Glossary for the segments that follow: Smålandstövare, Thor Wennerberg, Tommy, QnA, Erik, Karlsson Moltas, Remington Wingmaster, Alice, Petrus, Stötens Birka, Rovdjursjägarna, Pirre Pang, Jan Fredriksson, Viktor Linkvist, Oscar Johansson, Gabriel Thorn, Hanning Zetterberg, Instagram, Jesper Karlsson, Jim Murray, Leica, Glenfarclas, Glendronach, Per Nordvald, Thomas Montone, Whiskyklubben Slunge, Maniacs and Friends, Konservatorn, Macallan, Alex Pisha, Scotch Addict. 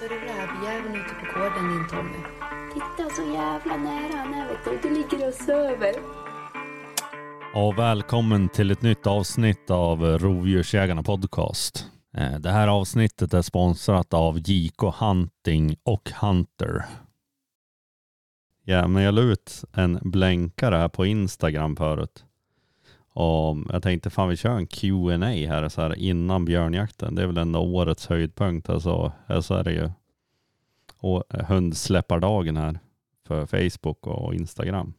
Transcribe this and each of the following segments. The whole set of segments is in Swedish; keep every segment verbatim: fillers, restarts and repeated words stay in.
ser du rävjäveln ute på gården din Tommy? Titta så jävla nära han är, vet du. Du ligger och söver. Och välkommen till ett nytt avsnitt av Rovdjursjägarna podcast. Det här avsnittet är sponsrat av J K. Hunting och Hunter. Ja, men jag la ut en blänkare här på Instagram förut. Och jag tänkte fan vi kör en Q and A här, så här innan björnjakten. Det är väl ändå årets höjdpunkt. Alltså, så är det ju. Och hundsläppardagen här för Facebook och Instagram.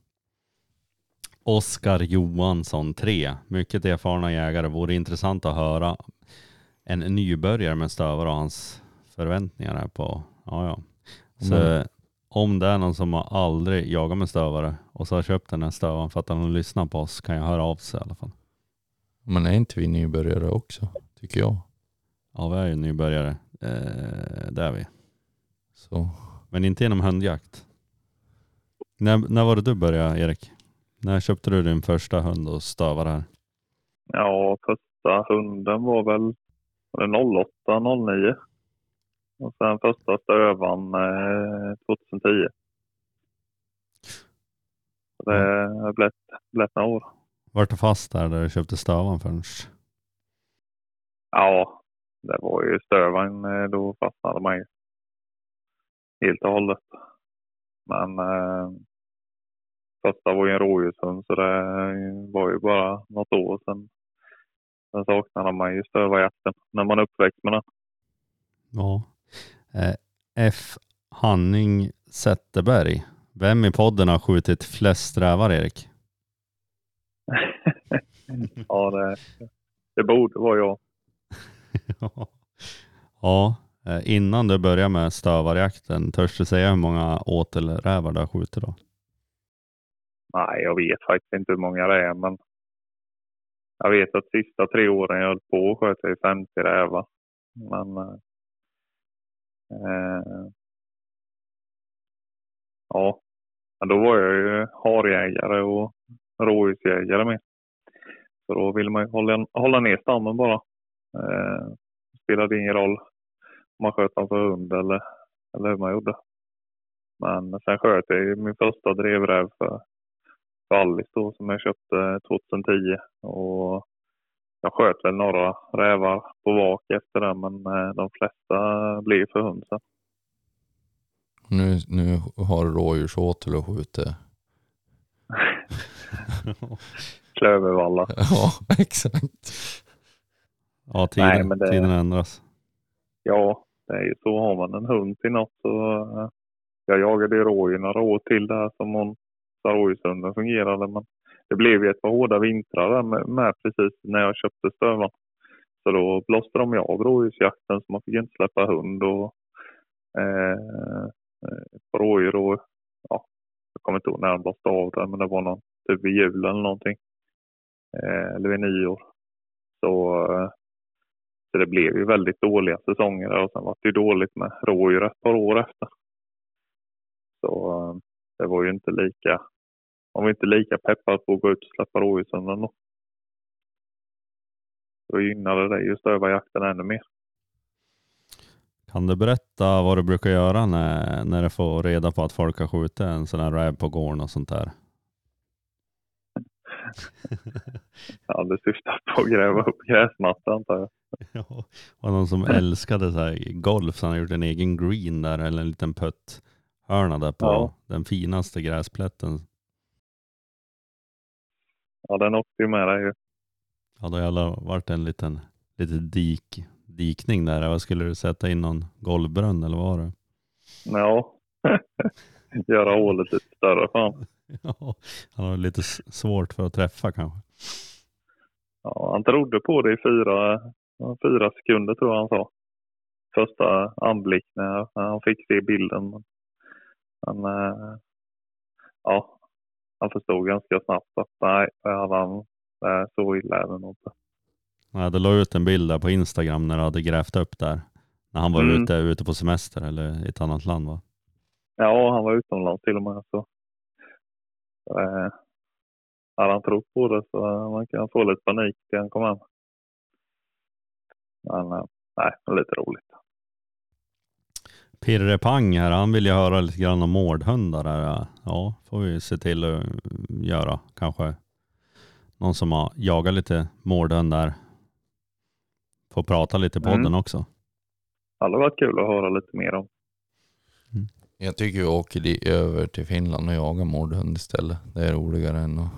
Oscar Johansson tre. Mycket erfarna jägare. Vore intressant att höra en nybörjare med stövar och hans förväntningar här på. Ja, ja. Så mm. Om det är någon som har aldrig jagat med stövare och så har köpt den här stövan för att han lyssnar på oss, kan jag höra av sig i alla fall. Men är inte vi nybörjare också, tycker jag? Ja, vi är ju nybörjare. Eh, det är vi. Så. Men inte inom hundjakt. När, när var det du började, Erik? När köpte du din första hund och stövade här? Ja, första hunden var väl noll åtta noll nio. Och sen första stövan eh, tjugohundratio. Så det har blivit, blivit några år. Var du fast där när du köpte stövan förrän? Ja, det var ju stövan då fastnade man ju helt och hållet. Men eh, första var ju en rådjurshund, så det var ju bara något år sedan. Sen saknade man ju stövarjakten när man uppväxt med den. Ja. F. Hanning Zetterberg. Vem i podden har skjutit flest rävar, Erik? ja, det, det borde vara jag. ja. ja, innan du börjar med stövarjakten, törs du säga hur många åtelrävar du har skjutit då? Nej, jag vet faktiskt inte hur många det är, men jag vet att de sista tre åren jag höll på och sköt jag femtio rävar. Men Eh, ja, då var jag ju harjägare och rådjursjägare med. Så då ville man ju hålla, hålla ner stammen bara. Eh, spelade ingen roll om man sköt dem för hund eller, eller hur man gjorde. Men sen sköt jag ju min första drevräv för, för Alice då, som jag köpte tjugohundratio. Och jag sköt väl några rävar på vak efter det, men de flesta blev för hund sen. Nu, nu har rådjursåtel och skjuter. Klövervalla. Ja, exakt. Ja, tiden, Nej, men det, tiden ändras. Ja, det är ju så. Har man en hund till något så... Jag jagade rådjur några år till där som hon, där rådjurshunden fungerade, men det blev ju ett par hårda vintrar med, med precis när jag köpte stövan. Så då blåste de av rådjursjakten, så man fick inte släppa hund och eh, rådjur och ja, jag kommer inte ihåg när de blåste av det, men det var någon typ vid jul eller någonting. Eh, eller vid nyår. Så, eh, så det blev ju väldigt dåliga säsonger där, och sen var det ju dåligt med rådjur ett par år efter. Så eh, det var ju inte lika... Om vi inte är lika peppar på att gå ut och släppa rådjurshundarna då. Då gynnade det ju stövarjakten ännu mer. Kan du berätta vad du brukar göra när, när du får reda på att folk har skjutit en sån här räv på gården och sånt där? ja, det syftar på att gräva upp gräsmattan, antar jag. ja, och någon som älskade så här golf, så han har gjort en egen green där, eller en liten putthörna där på ja. Den finaste gräsplätten. Ja, den åkte ju med dig ju. Ja, då har varit en liten liten dik, dikning där. Vad skulle du sätta in, någon golvbrunn eller vad var det? Ja, göra hålet lite större fan. Ja, han har lite svårt för att träffa kanske. Ja, han trodde på det i fyra, fyra sekunder tror jag han sa. Första anblick när han fick se bilden. Han, ja. Han förstod ganska snabbt att nej, han är så illa även inte. Ja, du la ut en bild där på Instagram när du hade grävt upp där. När han var mm. ute, ute på semester eller i ett annat land, va? Ja, han var utomlands till och med. Så. Eh, hade han trott på det så man kan få lite panik när han kom hem. Men nej, det var lite roligt. Pirre Pang här, han vill ju höra lite grann om mårdhundar här. Ja, får vi se till att göra kanske. Någon som har jagat lite mårdhundar. Får prata lite på mm. podden också. Ja, det var kul att höra lite mer om. Mm. Jag tycker vi åker över till Finland och jagar mårdhund istället. Det är roligare än att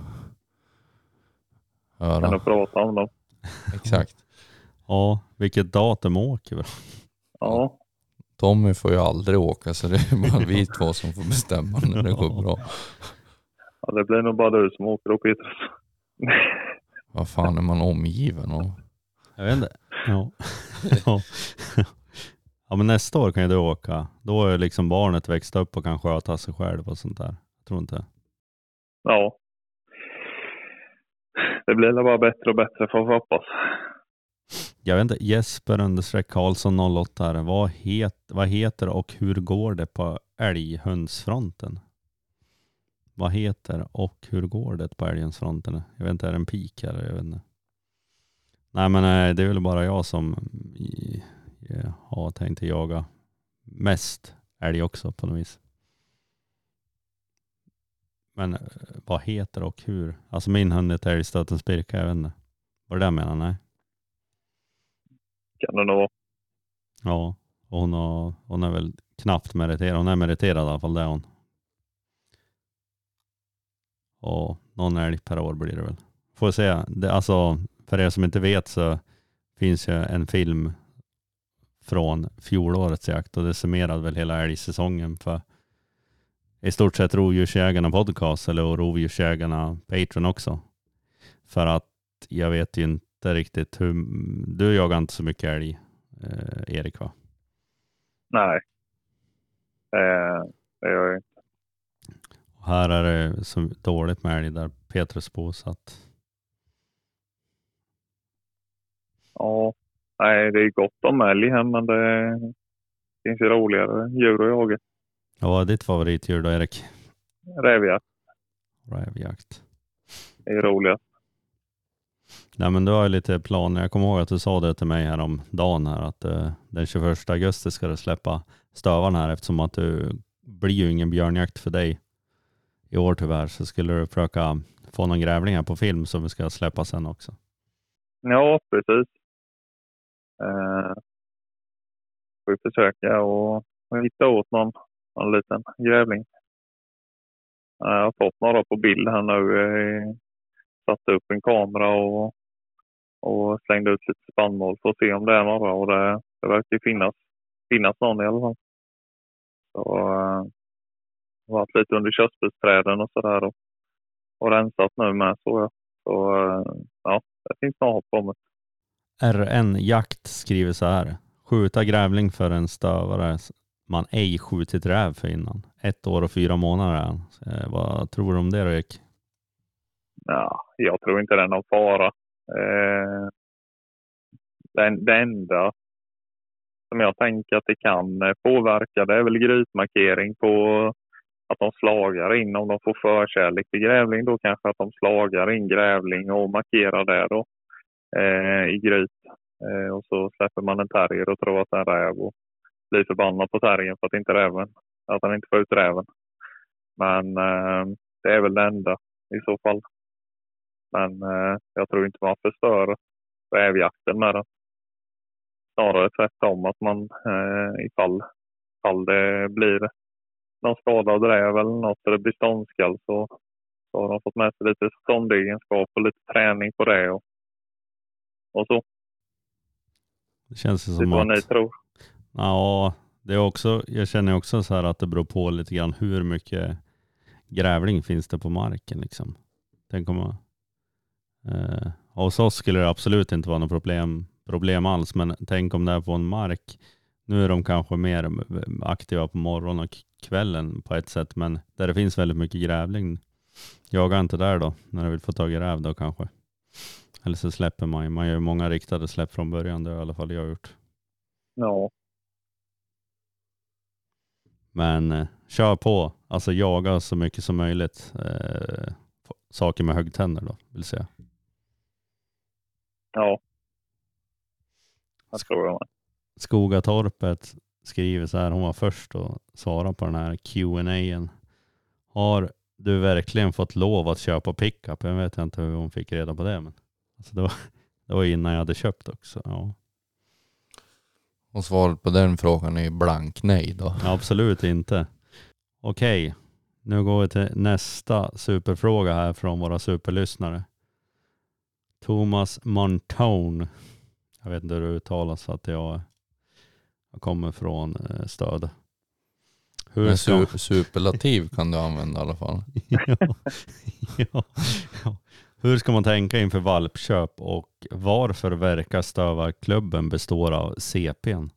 höra. Än att prata om dem. Exakt. Ja, vilket datum åker vi? Ja. Tommy får ju aldrig åka, så det är bara vi två som får bestämma när det går bra. Ja, det blir nog bara du som åker och Petrus. Vad fan är man omgiven av? Jag vet inte. Ja. Ja. Ja, men nästa år kan ju du åka. Då är liksom barnet växt upp och kan sköta sig själv och sånt där. Jag tror inte. Ja. Det blir bara bättre och bättre för att hoppas. Jag vet inte, Jesper understreck Karlsson noll åtta här. Vad, het, vad heter och hur går det på älghundsfronten? Vad heter och hur går det på älghundsfronten? Jag vet inte, är det en pik eller jag vet inte. Nej, men det är väl bara jag som jag har tänkt jaga mest älg också på något vis. Men vad heter och hur? Alltså min hund heter älg Stötens Birka, jag vet inte. Vad det där menar, nej? Kan det nog vara. Ja, och hon, har, hon är väl knappt meriterad. Hon är meriterad i alla fall, det är hon. Och någon älg per år blir det väl. Får säga, det, alltså för er som inte vet så finns ju en film från fjolårets jakt och det summerade väl hela älgsäsongen för i stort sett Rovdjursjägarna podcast eller Rovdjursjägarna Patreon också. För att jag vet ju inte det är riktigt. Hur, du jagar inte så mycket älg, eh, Erik, va? Nej. Eh, det gör jag inte. Och här är det så dåligt med älg där Petrus bosatt. Ja, nej, det är gott om älg här, men det finns ju roligare djur att jaga. Ja, vad är ditt favoritdjur då, Erik? Rävjakt. Rävjakt. Det är roligast. Nej, men du har ju lite planer. Jag kommer ihåg att du sa det till mig här om dagen här att uh, den tjugoförsta augusti ska du släppa stövarna här eftersom att du blir ju ingen björnjakt för dig i år tyvärr, så skulle du försöka få någon grävling här på film som vi ska släppa sen också. Ja, precis. Uh, får vi försöka och, och hitta åt någon, någon liten grävling. Uh, jag har fått några på bild här nu. Uh, satte upp en kamera och och slängde ut lite spannmål för att se om det är några, och det, det verkar finnas, finnas någon i alla fall. Så äh, jag har varit lite under köttbetsträden och sådär och, och rensat nu med, så jag. Så äh, ja, det finns något hopp om det. R N Jakt skriver så här: skjuta grävling för en stövare man ej skjutit räv för innan. Ett år och fyra månader. Eh, vad tror du om det, Erik? Ja, jag tror inte det är någon fara. Eh, den, det enda som jag tänker att det kan påverka, det är väl grytmarkering på att de slagar in. Om de får förkärlek till grävling, då kanske att de slagar in grävling och markerar det då eh, i gryt. Eh, och så släpper man en terrier och tror att det är en räv och blir förbannad på terriern för att inte räven, att han inte får ut räven. Men eh, det är väl det enda i så fall. Men eh, jag tror inte man förstör rävjakten med det. Snarare tvärtom, att man eh, ifall, ifall det blir någon skadad räv eller något där det blir ståndskall, så, så har de fått med sig lite ståndegenskap och lite träning på det och, och så. Det känns det som att... tror. Ja, det är också, jag känner också så här att det beror på lite grann hur mycket grävling finns det på marken liksom. Tänk om Eh, hos oss skulle det absolut inte vara något problem, problem alls, men tänk om det är på en mark. Nu är de kanske mer aktiva på morgonen och kvällen på ett sätt, men där det finns väldigt mycket grävling, jagar inte där då när du vill få tag i räv då kanske. Eller så släpper man man gör många riktade släpp från början, det har i alla fall jag gjort. Ja. Men eh, kör på, alltså jaga så mycket som möjligt eh, saker med högtänder då, vill säga. Ja. Skogatorpet skriver så här, hon var först och svarade på den här Q and A-en. Har du verkligen fått lov att köpa pickup? Jag vet inte hur hon fick reda på det, men alltså det, var, det var innan jag hade köpt också. Ja. Och svaret på den frågan är blank nej då. Ja, absolut inte. Okej, okay. Nu går vi till nästa superfråga här från våra superlyssnare. Thomas Montone. Jag vet inte hur det uttalas för att jag, jag kommer från stöd. Hur ska... Superlativ kan du använda i alla fall. ja, ja, ja. Hur ska man tänka inför valpköp och varför verkar stövarklubben består av C P:n?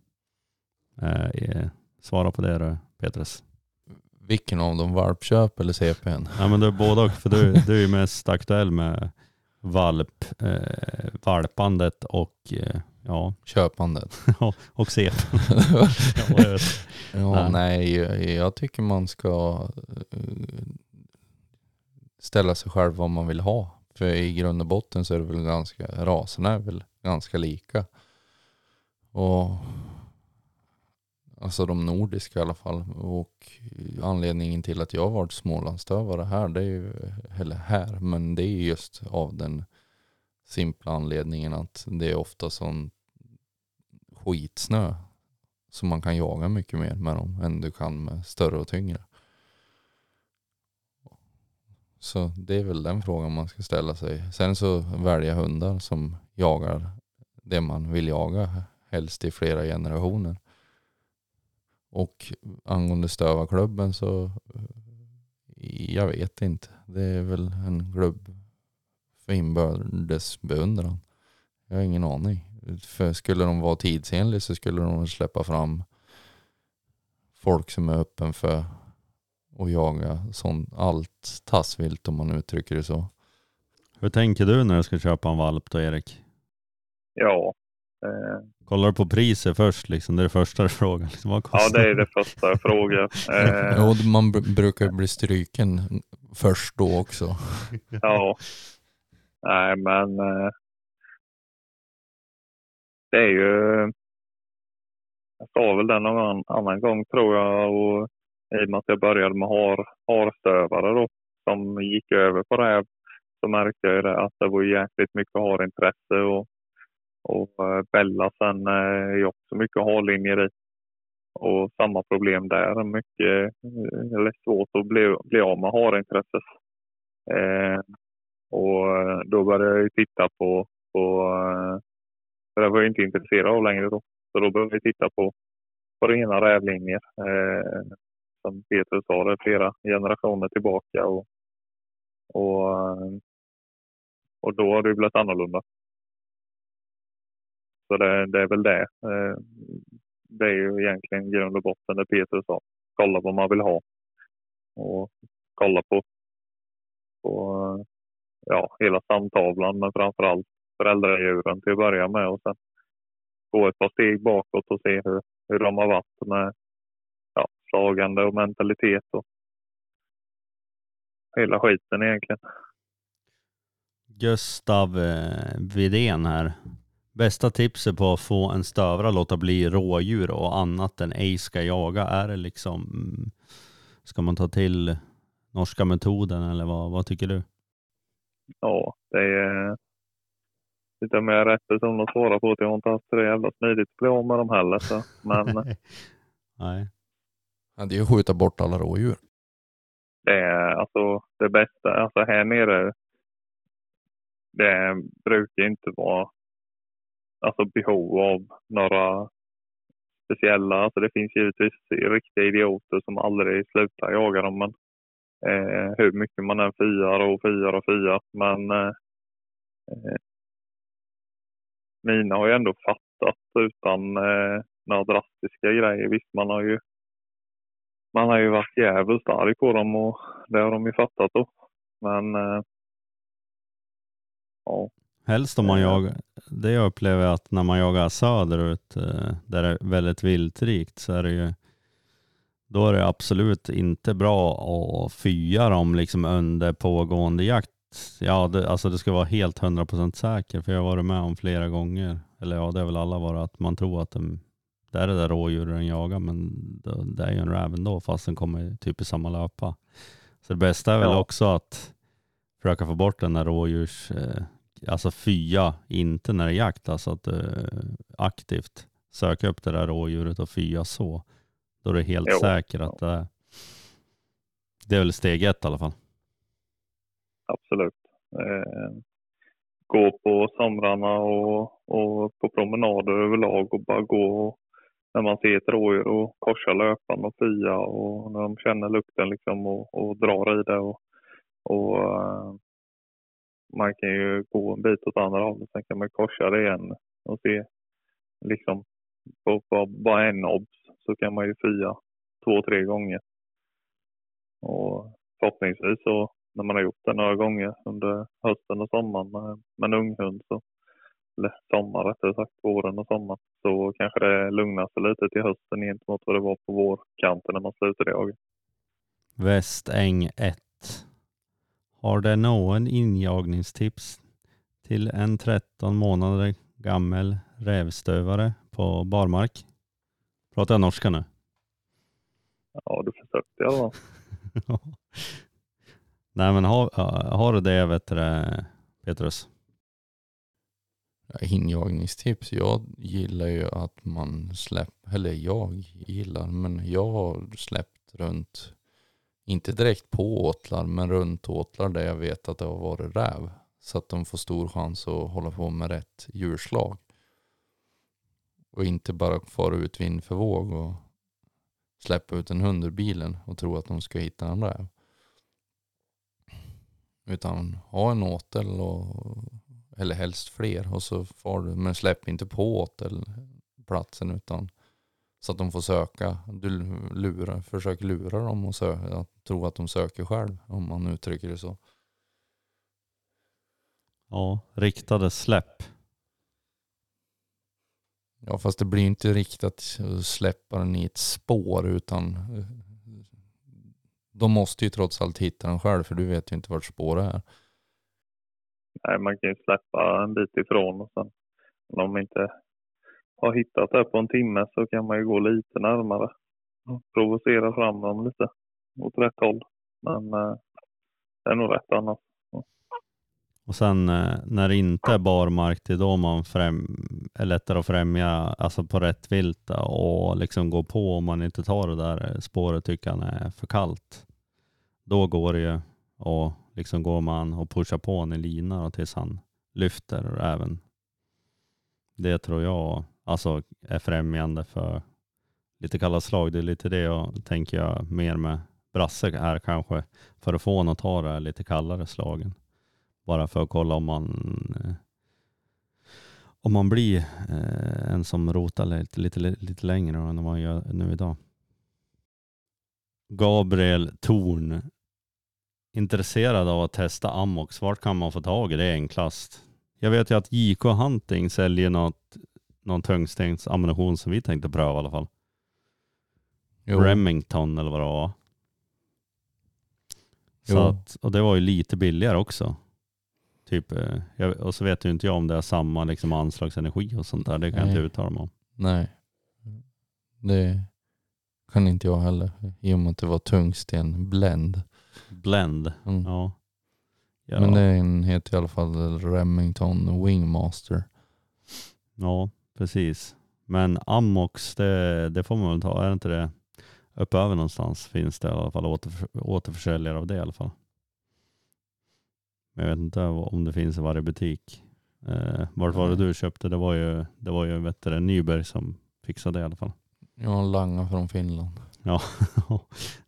Eh, svara på det då, Petrus. Vilken av dem, valpköp eller C P:n? Ja, men det är båda, för du, du är mest aktuell med valp, eh, valpandet och eh, ja. köpandet. och C P:n. ja, jag vet. Ja, nej, jag tycker man ska ställa sig själv vad man vill ha. För i grund och botten så är det väl ganska, raserna är väl ganska lika. Och alltså de nordiska i alla fall. Och anledningen till att jag har varit smålandstövare här, det är ju, eller här, men det är just av den simpla anledningen att det är ofta sån skitsnö som man kan jaga mycket mer med dem än du kan med större och tyngre. Så det är väl den frågan man ska ställa sig. Sen så välja hundar som jagar det man vill jaga, helst i flera generationer. Och angående stövarklubben så jag vet inte. Det är väl en klubb för inbördes beundran. Jag har ingen aning. För skulle de vara tidsenliga så skulle de släppa fram folk som är öppen för och jaga sånt, allt tassvilt om man uttrycker det så. Hur tänker du när du ska köpa en valp då, Erik? Ja. Eh. Kollar du på priser först liksom? Det är det första frågan. Liksom, ja, det är det första frågan. Eh. Ja, man b- brukar bli stryken först då också. ja. Nej, men eh. det är ju jag sa väl den någon annan gång tror jag, och i och med att jag började med har, harstövare då, som gick över på det här, så märkte jag det att det var jäkligt mycket harintresse och, och Bella sen är eh, också mycket harlinjer i. Och samma problem där, mycket eller svårt att bli, bli av med harintresset. Eh, och då började jag titta på, på för jag var inte intresserad av längre då, så då började jag titta på, på rena rävlinjer. Eh, som Petrus har det flera generationer tillbaka och, och, och då har det blivit annorlunda. Så det, det är väl det. Det är ju egentligen grund och botten det Petrus har. Kolla vad man vill ha och kolla på, på ja, hela stamtavlan, men framförallt föräldradjuren till att börja med och sen gå ett par steg bakåt och se hur, hur de har varit med lagande och mentalitet och hela skiten egentligen. Gustav eh, Wiedén här. Bästa tipset på att få en stövra låta bli rådjur och annat än ej ska jaga, är det liksom, ska man ta till norska metoden eller vad, vad tycker du? Ja, det är lite mer rätt person att svara på att jag inte har haft det jävla smidigt blå med dem heller så, men nej. Det är ju skjuta bort alla rådjur. Det är alltså det bästa. Alltså här nere det brukar inte vara alltså behov av några speciella. Alltså det finns givetvis riktiga idioter som aldrig slutar jaga dem. Men eh, hur mycket man än fyrar och fyrar och fyrar. Men eh, mina har ju ändå fattat utan eh, några drastiska grejer. Visst, man har ju Man har ju varit jävligt stark på dem och det har de ju fattat då. Men eh, ja. Helst om man jagar, det jag upplever att när man jagar söderut eh, där det är väldigt viltrikt så är det ju, då är det absolut inte bra att fyra dem liksom under pågående jakt. Ja, det, alltså det ska vara helt hundra procent säker, för jag har varit med om flera gånger, eller ja, det är väl alla, var att man tror att de det är det där rådjuren jagar, men det är ju en räv ändå fast den kommer typ i samma löpa. Så det bästa är väl ja. också att försöka få bort den där rådjurs, eh, alltså fya, inte när det är jakt, alltså att eh, aktivt söka upp det där rådjuret och fya så. Då är du helt jo. säker att det är. Det är väl steg ett i alla fall. Absolut. Eh, gå på somrarna och, och på promenader överlag och bara gå och, när man ser ett rådjur och korsa löpan och fya och när de känner lukten liksom och, och drar i det och, och eh, man kan ju gå en bit åt andra hållet, sen kan man korsa det igen och se liksom på, på bara en obs så kan man ju fya två, tre gånger. Och förhoppningsvis så när man har gjort det några gånger under hösten och sommaren med, med en ung hund så, eller sommar rättare sagt, våren och sommaren, så kanske det lugnar sig lite till hösten gentemot vad det var på vårkanten när man slutade jaga. Västäng ett. Har det någon injagningstips till en tretton månader gammal rävstövare på barmark? Pratar jag norska nu? Ja, du försökte jag då. Nej, men har, har du det, vet du, Petrus? Injagningstips. Jag gillar ju att man släpper, eller jag gillar, men jag har släppt runt, inte direkt på åtlar, men runt åtlar där jag vet att det har varit räv. Så att de får stor chans att hålla på med rätt djurslag. Och inte bara fara ut vind för våg och släppa ut en hund ur bilen och tro att de ska hitta en räv. Utan ha en åtel och, eller helst fler och så far du, men släpp inte på åtelplatsen utan så att de får söka. Du lurar, försök lura dem och söka, att tro att de söker själv, om man uttrycker det så. Ja, riktade släpp. Ja, fast det blir inte riktat att släppa den i ett spår, utan de måste ju trots allt hitta den själv, för du vet ju inte vart spår det är. Nej, man kan ju släppa en bit ifrån och sen om de inte har hittat det på en timme så kan man ju gå lite närmare och provocera fram dem lite åt rätt håll. Men eh, det är nog rätt annars. Och sen när det inte är barmark, det är då man främ, är lättare att främja, alltså på rätt vilta och liksom gå på om man inte tar det där spåret, tycker han är för kallt. Då går det ju och liksom går man och pushar på honom i linan och tills han lyfter även. Det tror jag alltså är främjande för lite kalla slag. Det är lite det jag tänker jag mer med brasse här kanske, för att få honom att ta det här lite kallare slagen. Bara för att kolla om man om man blir en som rotar lite, lite, lite längre än vad man gör nu idag. Gabriel Thorn. Intresserad av att testa Amox. Vart kan man få tag i det enklast? Jag vet ju att J K. Hunting säljer något, någon tungstens ammunition som vi tänkte pröva i alla fall. Jo. Remington eller vad det var. Så att, och det var ju lite billigare också. Typ, jag, och så vet ju inte jag om det är samma liksom anslagsenergi och sånt där. Det kan Nej. jag inte uttala mig om. Nej, det kan inte jag heller. I och med att det var tungsten blend. Blend, mm. ja. ja. Men den heter i alla fall Remington Wingmaster. Ja, precis. Men Amox, det, det får man väl ta, är det inte det? Uppe över någonstans finns det i alla fall återf- återförsäljare av det i alla fall. Men jag vet inte om det finns i varje butik. Eh, vart var det du köpte? Det var ju, det var ju vet du, Nyberg som fixade det i alla fall. Ja, langa från Finland. Ja,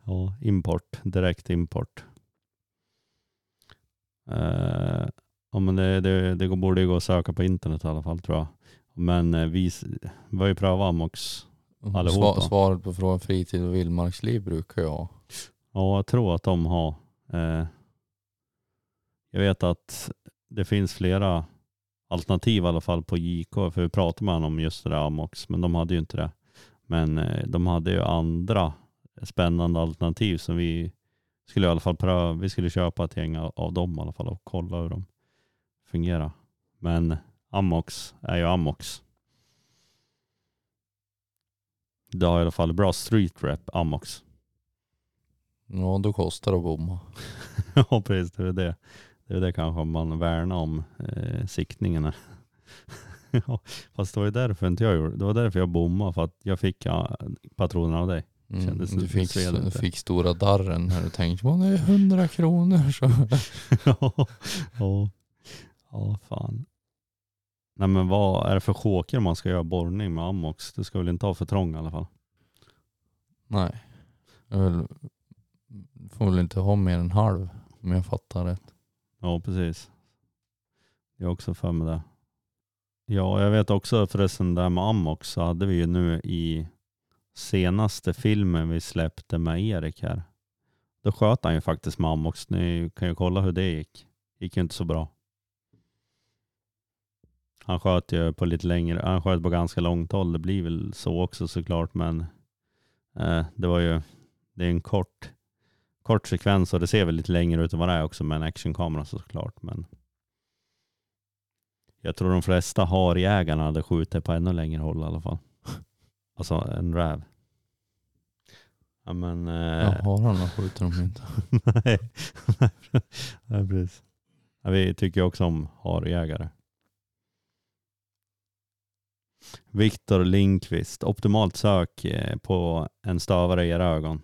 ja import. Direkt import. Eh, ja, men det, det, det borde ju gå att söka på internet i alla fall, tror jag. Men vi, vi har ju prövat Amox. Svar, svaret på frågan fritid och vildmarksliv brukar jag. Ja, jag tror att de har. Eh, jag vet att det finns flera alternativ i alla fall på J K. För vi pratade med honom om just det där Amox. Men de hade ju inte det. Men eh, de hade ju andra spännande alternativ som vi skulle i alla fall pröva. Vi skulle köpa ett gäng av dem i alla fall och kolla hur de fungerar. Men Amox är ju Amox. Det har i alla fall bra street rap, Amox. Ja, då kostar det att bomma. Ja, precis. Det är det. Det är det kanske man värnar om, eh, siktningarna. Ja, fast det var ju därför inte jag gjorde. Det var därför jag bommade, för att jag fick ja, patronerna av dig. Mm, du fick, fick stora darren när du tänkte, man är hundra kronor så. ja, ja, ja, fan. Nej, men vad är det för choker man ska göra borrning med Amox? Det ska väl inte ha för trång i alla fall. Nej. Jag vill, får väl inte ha mer än halv, om jag fattar rätt. Ja, precis. Jag är också för med det. Ja, jag vet också förresten där med Amox, så hade vi ju nu i senaste filmen vi släppte med Erik här. Då sköt han ju faktiskt med Amox. Ni kan ju kolla hur det gick. Gick ju inte så bra. Han sköt ju på lite längre, han sköt på ganska långt håll. Det blir väl så också såklart, men eh, det var ju, det är en kort kort sekvens och det ser väl lite längre ut än vad det är också med en actionkamera såklart, men jag tror de flesta harjägarna hade skjutit på ännu längre håll i alla fall. Alltså en räv. Ja, men... Eh... Ja, hararna skjuter de inte. Nej, nej, precis. Ja, vi tycker också om harjägare. Viktor Linkvist. Optimalt sök på en stövare i era ögon.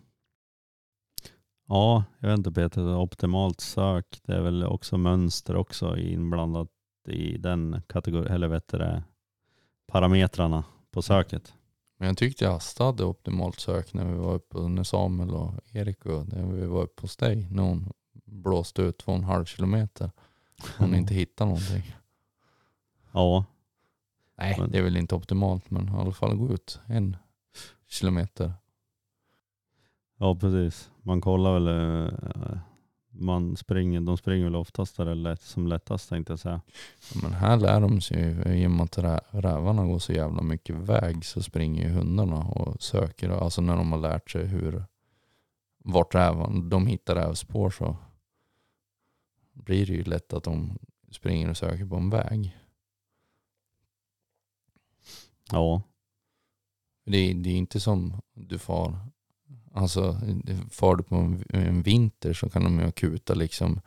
Ja, jag vet inte Peter. Optimalt sök. Det är väl också mönster också inblandat i den kategorin, eller vet det, parametrarna på söket. Men jag tyckte jag hade optimalt sök när vi var uppe under Samuel och Erik och när vi var uppe hos dig, när hon blåste ut två och en halv kilometer. Hon inte hittade någonting. Ja. Nej, men det är väl inte optimalt, men i alla fall gå ut en kilometer. Ja, precis. Man kollar väl, man springer, de springer väl oftast där det är lätt, som lättast, tänkte jag säga. Ja, men här lär de sig ju, i och med att rävarna går så jävla mycket väg så springer ju hundarna och söker. Alltså när de har lärt sig hur, vart rävarna, de hittar rävspår så blir det ju lätt att de springer och söker på en väg. Ja. Det, det är inte som du far, alltså far du på en, en vinter så kan de ju kuta liksom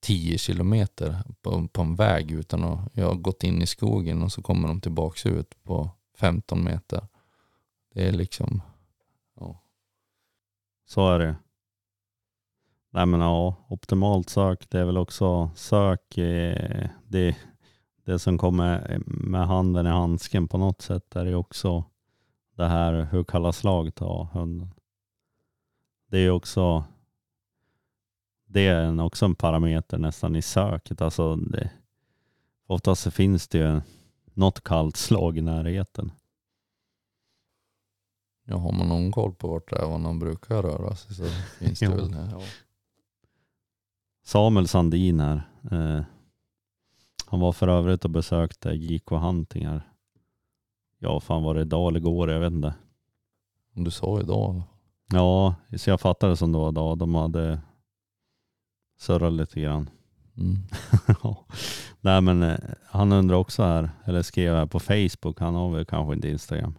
tio kilometer på, på en väg utan att jag har gått in i skogen och så kommer de tillbaks ut på femton meter. Det är liksom, ja. Så är det. Nej, men ja, optimalt sök, det är väl också sök, eh, det Det som kommer med handen i handsken på något sätt är ju också det här hur kalla slag tar hunden. Det är ju också, det är en, också en parameter nästan i söket. Alltså det, oftast finns det ju något kallt slag i närheten. Ja, har man någon koll på vart det är vad de brukar röra sig så finns det väl det. Ja. Samuel Sandin här. Eh, Han var för övrigt och besökte Giko Hunting här. Ja, fan var det idag eller igår, jag vet inte. Du sa idag. Ja, så jag fattade som det var idag. De hade surrat lite grann. Mm. Nej, men han undrar också här, eller skrev här på Facebook, han har väl kanske inte Instagram.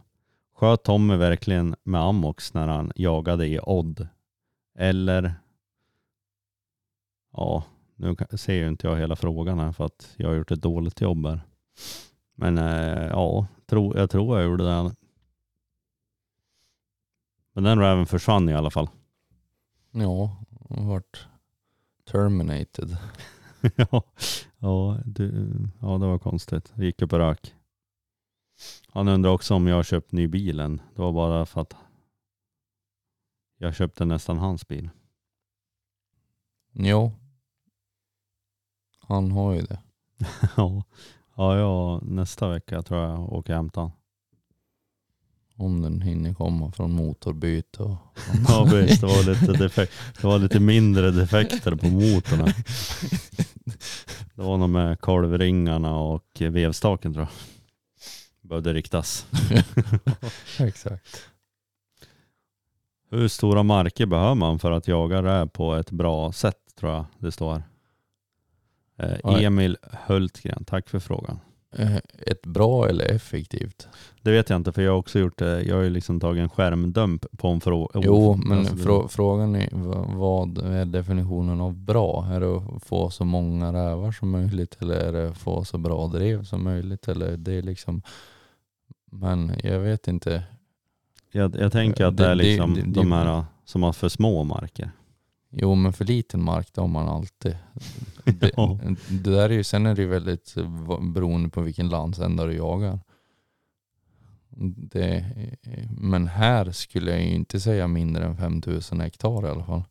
Sköt Tommy verkligen med Amox när han jagade i Odd? Eller, ja... Nu ser ju inte jag hela frågan här för att jag har gjort ett dåligt jobb här. Men eh, ja, tro, jag tror jag gjorde det. Men den räven försvann i alla fall. Ja, hon vart terminated. ja, ja, du, ja, det var konstigt. Jag gick upp och rök. Han undrar också om jag har köpt ny bilen. Det var bara för att jag köpte nästan hans bil. Jo. Han har ju det. ja. Ja, ja, nästa vecka tror jag åker och hämtar han. Om den hinner komma från motorbyte. Och... ja, precis. Det var lite defekt. Det var lite mindre defekter på motorn. Det var nog med kolvringarna och vevstaken tror jag. Började riktas. Exakt. Hur stora marker behöver man för att jaga räv på ett bra sätt tror jag det står. Emil Hultgren, tack för frågan. ett bra eller effektivt? Det vet jag inte, för jag har också gjort det. Jag har ju liksom tagit en skärmdump på en fråga. Jo, men alltså, frå- frågan är vad är definitionen av bra? Är det att få så många rävar som möjligt, eller är det att få så bra drev som möjligt, eller det är liksom, men jag vet inte. Jag, jag tänker att det, det är liksom det, det, de här som har för små marker. Jo, men för liten mark då har man alltid. Det, ja. Det där är ju, sen är det ju väldigt beroende på vilken landsända du jagar. Det, men här skulle jag ju inte säga mindre än fem tusen hektar i alla fall.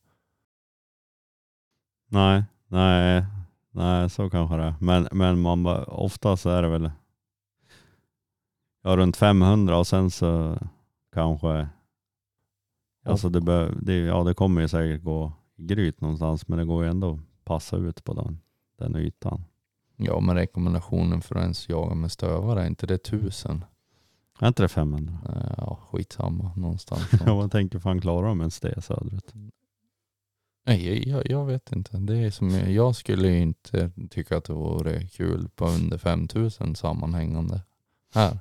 Nej, nej, nej, så kanske det är. Men, men man, ofta så är det väl ja, runt fem hundra och sen så kanske alltså det, be, det, ja, det kommer ju säkert gå gryt någonstans, men det går ju ändå att passa ut på den, den ytan. Ja, men rekommendationen för att ens jaga med stövare, är inte det tusen? Är inte det femhundra? Ja, skitsamma någonstans. Jag tänker fan klarar de ens det söderut? Nej, jag, jag vet inte. Det är som jag, jag skulle ju inte tycka att det vore kul på under fem tusen sammanhängande här.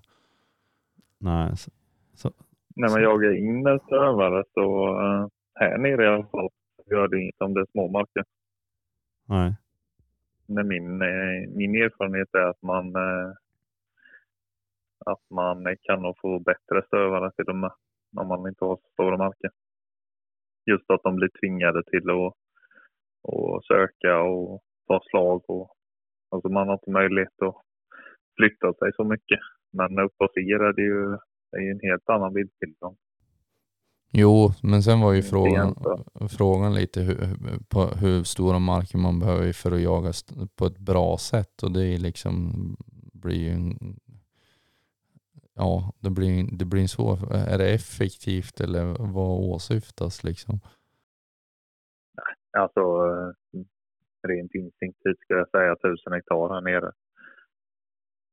Nej, så, så. När man jagar in den stövare så uh, här nere i alla fall gör det inte om det är småmarker. Nej. Men min, uh, min erfarenhet är att man uh, att man kan nog få bättre stövare till dem om man inte har stora marker. Just att de blir tvingade till att och söka och ta slag. Och, alltså man har inte möjlighet att flytta sig så mycket. Men uppbaserade är det ju det är en helt annan bild till dem. Jo, men sen var ju frågan, frågan lite hur, på hur stora marker man behöver för att jaga på ett bra sätt. Och det är liksom blir ju en, ja, det blir, det blir en svår. Är det effektivt eller vad åsyftas liksom? Alltså rent instinktivt skulle jag säga tusen hektar här nere.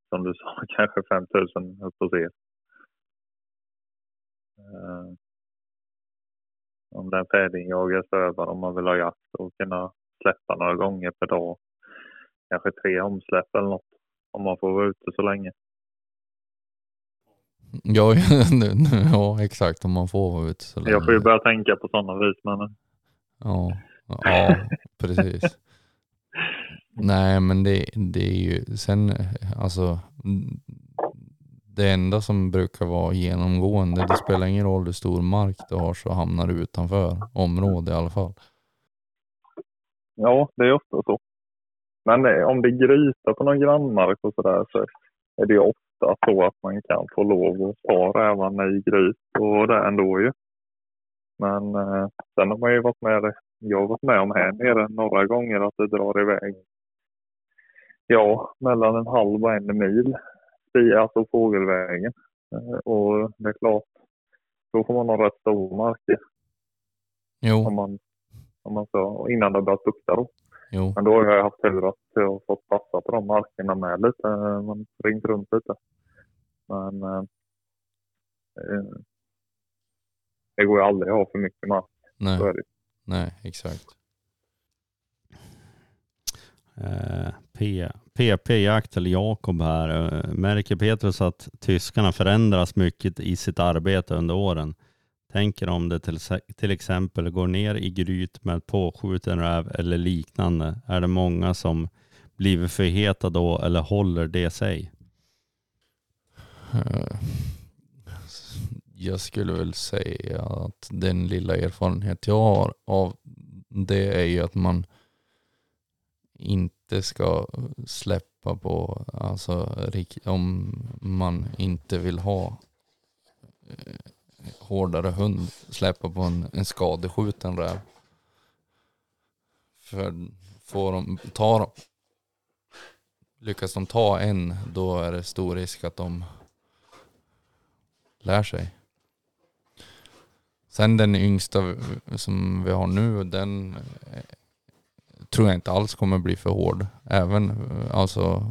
Som du sa, kanske fem tusen upp på se. Uh, om den färdingjagas över, om man vill ha jakt och kunna släppa några gånger per dag, kanske tre omsläpp eller något, om man får vara ute så länge. Ja, ja exakt, om man får vara ute så länge. Jag får ju börja tänka på sådana vis, men ja, ja precis. Nej, men det, det är ju sen, alltså det enda som brukar vara genomgående, det spelar ingen roll hur stor mark du har så hamnar du utanför området i alla fall. Ja, det är ofta så. Men nej, om det grytar på någon grannmark och sådär så är det ju ofta så att man kan få lov att spara även i gryt och det ändå ju. Men eh, sen har man ju varit med, jag har varit med om här nere några gånger att det drar iväg ja, mellan en halv och en mil. I alltså fågelvägen. Och det är klart, då får man ha rätt stor marker. Jo. Om man, om man så, innan det börjat bukta då. Jo. Men då har jag haft tur att jag har fått passa på de markerna med lite. Man ringt runt lite. Men eh, det går ju aldrig att ha för mycket mark. Nej, så är det. Nej exakt. Eh, P. P P Jakt eller Jakob här. Märker Petrus att tyskarna förändras mycket i sitt arbete under åren? Tänker om det till, till exempel går ner i gryt med påskjuten räv eller liknande. Är det många som blir förheta då eller håller det sig? Jag skulle väl säga att den lilla erfarenhet jag har av det är ju att man inte ska släppa på, alltså om man inte vill ha hårdare hund, släppa på en, en skadeskjuten räv. För får de, tar de, lyckas de ta en, då är det stor risk att de lär sig. Sen den yngsta som vi har nu, den tror jag inte alls kommer bli för hård. Även alltså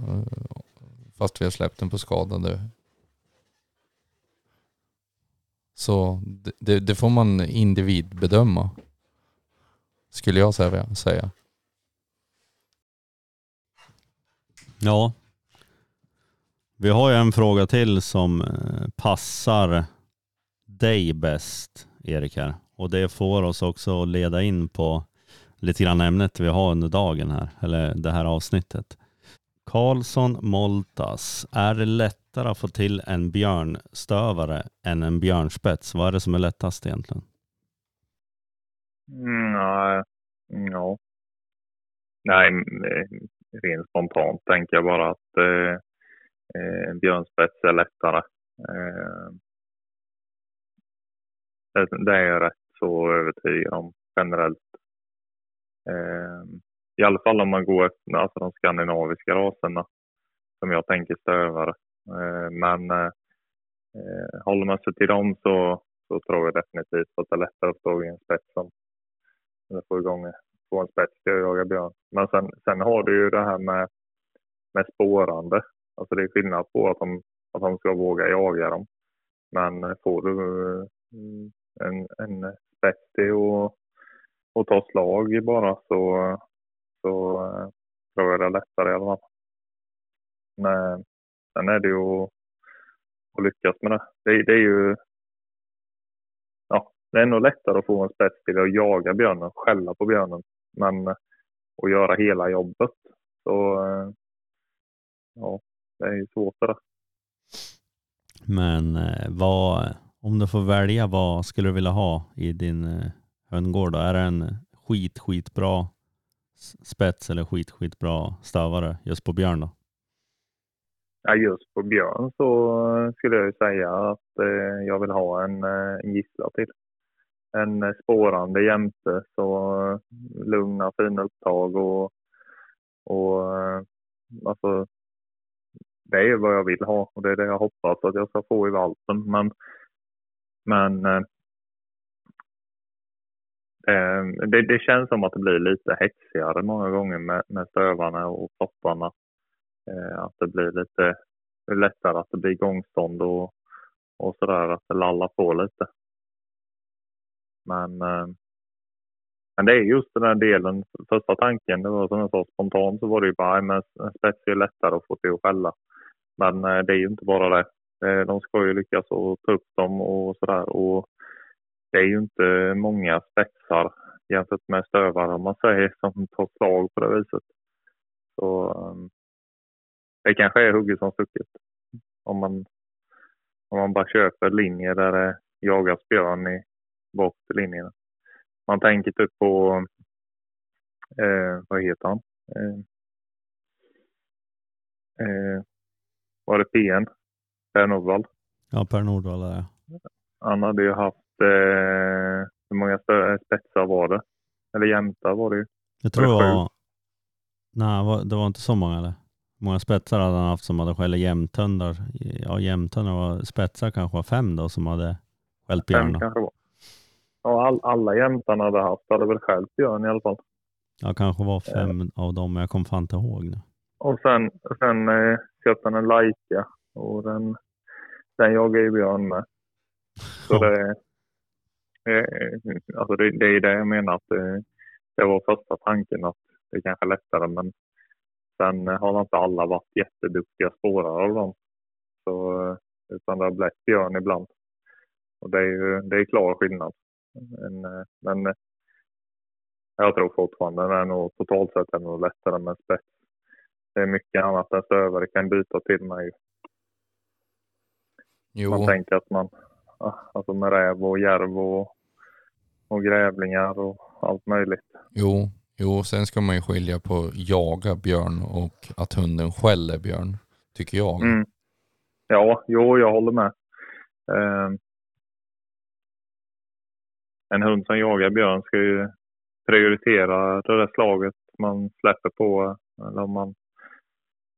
fast vi har släppt den på skadade. Så det, det får man individbedöma. Skulle jag säga. Ja. Vi har ju en fråga till som passar dig bäst, Erik, här. Och det får oss också att leda in på lite grann ämnet vi har under dagen här, eller det här avsnittet. Karlsson Moltas, är det lättare att få till en björnstövare än en björnspets? Vad är det som är lättast egentligen? Nej, ja. Nej, rent spontant tänker jag bara att eh, björnspets är lättare. Eh, det är jag rätt så övertygad om generellt. Eh, I alla fall om man går efter alltså de skandinaviska raserna som jag tänker stövare. Eh, men eh, håller man sig till dem så, så tror jag definitivt att det är lättare att stå i en spets som eller få igång på en spets till att jaga björn. Men sen, sen har du ju det här med, med spårande. Alltså det är skillnad på att de, att de ska våga jaga dem. Men får du en, en spets till och, och ta slag bara så, så tror jag det är lättare i alla fall. Men sen är det ju att lyckas med det. Det, det är ju... Det är nog lättare att få en spets till att jaga björnen, skälla på björnen. Men att göra hela jobbet. Så ja, det är ju svårt det. Men vad, om du får välja, vad skulle du vilja ha i din höngård då? Är det en skit, skitbra spets eller skit, skitbra stövare just på björn då? Ja, just på björn så skulle jag ju säga att eh, jag vill ha en, en gissla till. En spårande jämte, så lugna, fina upptag och, och alltså, det är vad jag vill ha och det är det jag hoppas att jag ska få i valpen. Men, men eh, det, det känns som att det blir lite häxigare många gånger med, med stövarna och topparna. Eh, att det blir lite lättare, att det blir gångstånd och, och sådär, att det lallar på lite. Men, men det är just den här delen, första tanken, det var som jag sa spontant så var det ju bara, men spets är lättare att få till att skälla. Men det är ju inte bara det. De ska ju lyckas och ta upp dem och sådär. Och det är ju inte många spetsar jämfört med stövare om man säger som tar slag på det viset. Så det kanske är hugget som stucket. Om man, om man bara köper linjer där det jagas björn i bak till linjerna. Man tänker typ på eh, vad heter han? Eh, eh, var det P N? Per Nordvald? Ja, Per Nordvald är ja. Han hade ju haft eh, hur många spetsar var det? Eller jämtar var det ju. Jag tror var det, det var... Nej, det var inte så många eller? Många spetsar hade han haft som hade skällt jämtönder. Ja, jämtönder var spetsar kanske var fem då som hade skällt björn. Fem kanske var. Ja, all, alla jämtarna hade haft hade väl skällt björn i alla fall. Ja, kanske var fem eh. av dem, jag kom fan inte ihåg nu. Och sen, sen eh, köpte han en Leica och den, den jagade ju björn med. Så oh. det, eh, alltså det, det är det jag menar att det, det var första tanken att det kanske är lättare, men sen har inte alla varit jätteduktiga spårare av dem. Så, utan det har blivit björn ibland. Och det är ju det är klar skillnad. Men, men jag tror fortfarande det är nog totalt sett är nog lättare med spets. Det är mycket annat än stövare kan byta till mig. Jo. Man tänker att man alltså med räv och järv och, och grävlingar och allt möjligt. Jo. Jo, sen ska man ju skilja på jaga björn och att hunden skäller björn, tycker jag. Mm. Ja, jo, jag håller med. Eh, en hund som jagar björn ska ju prioritera det där slaget man släpper på. Eller om man,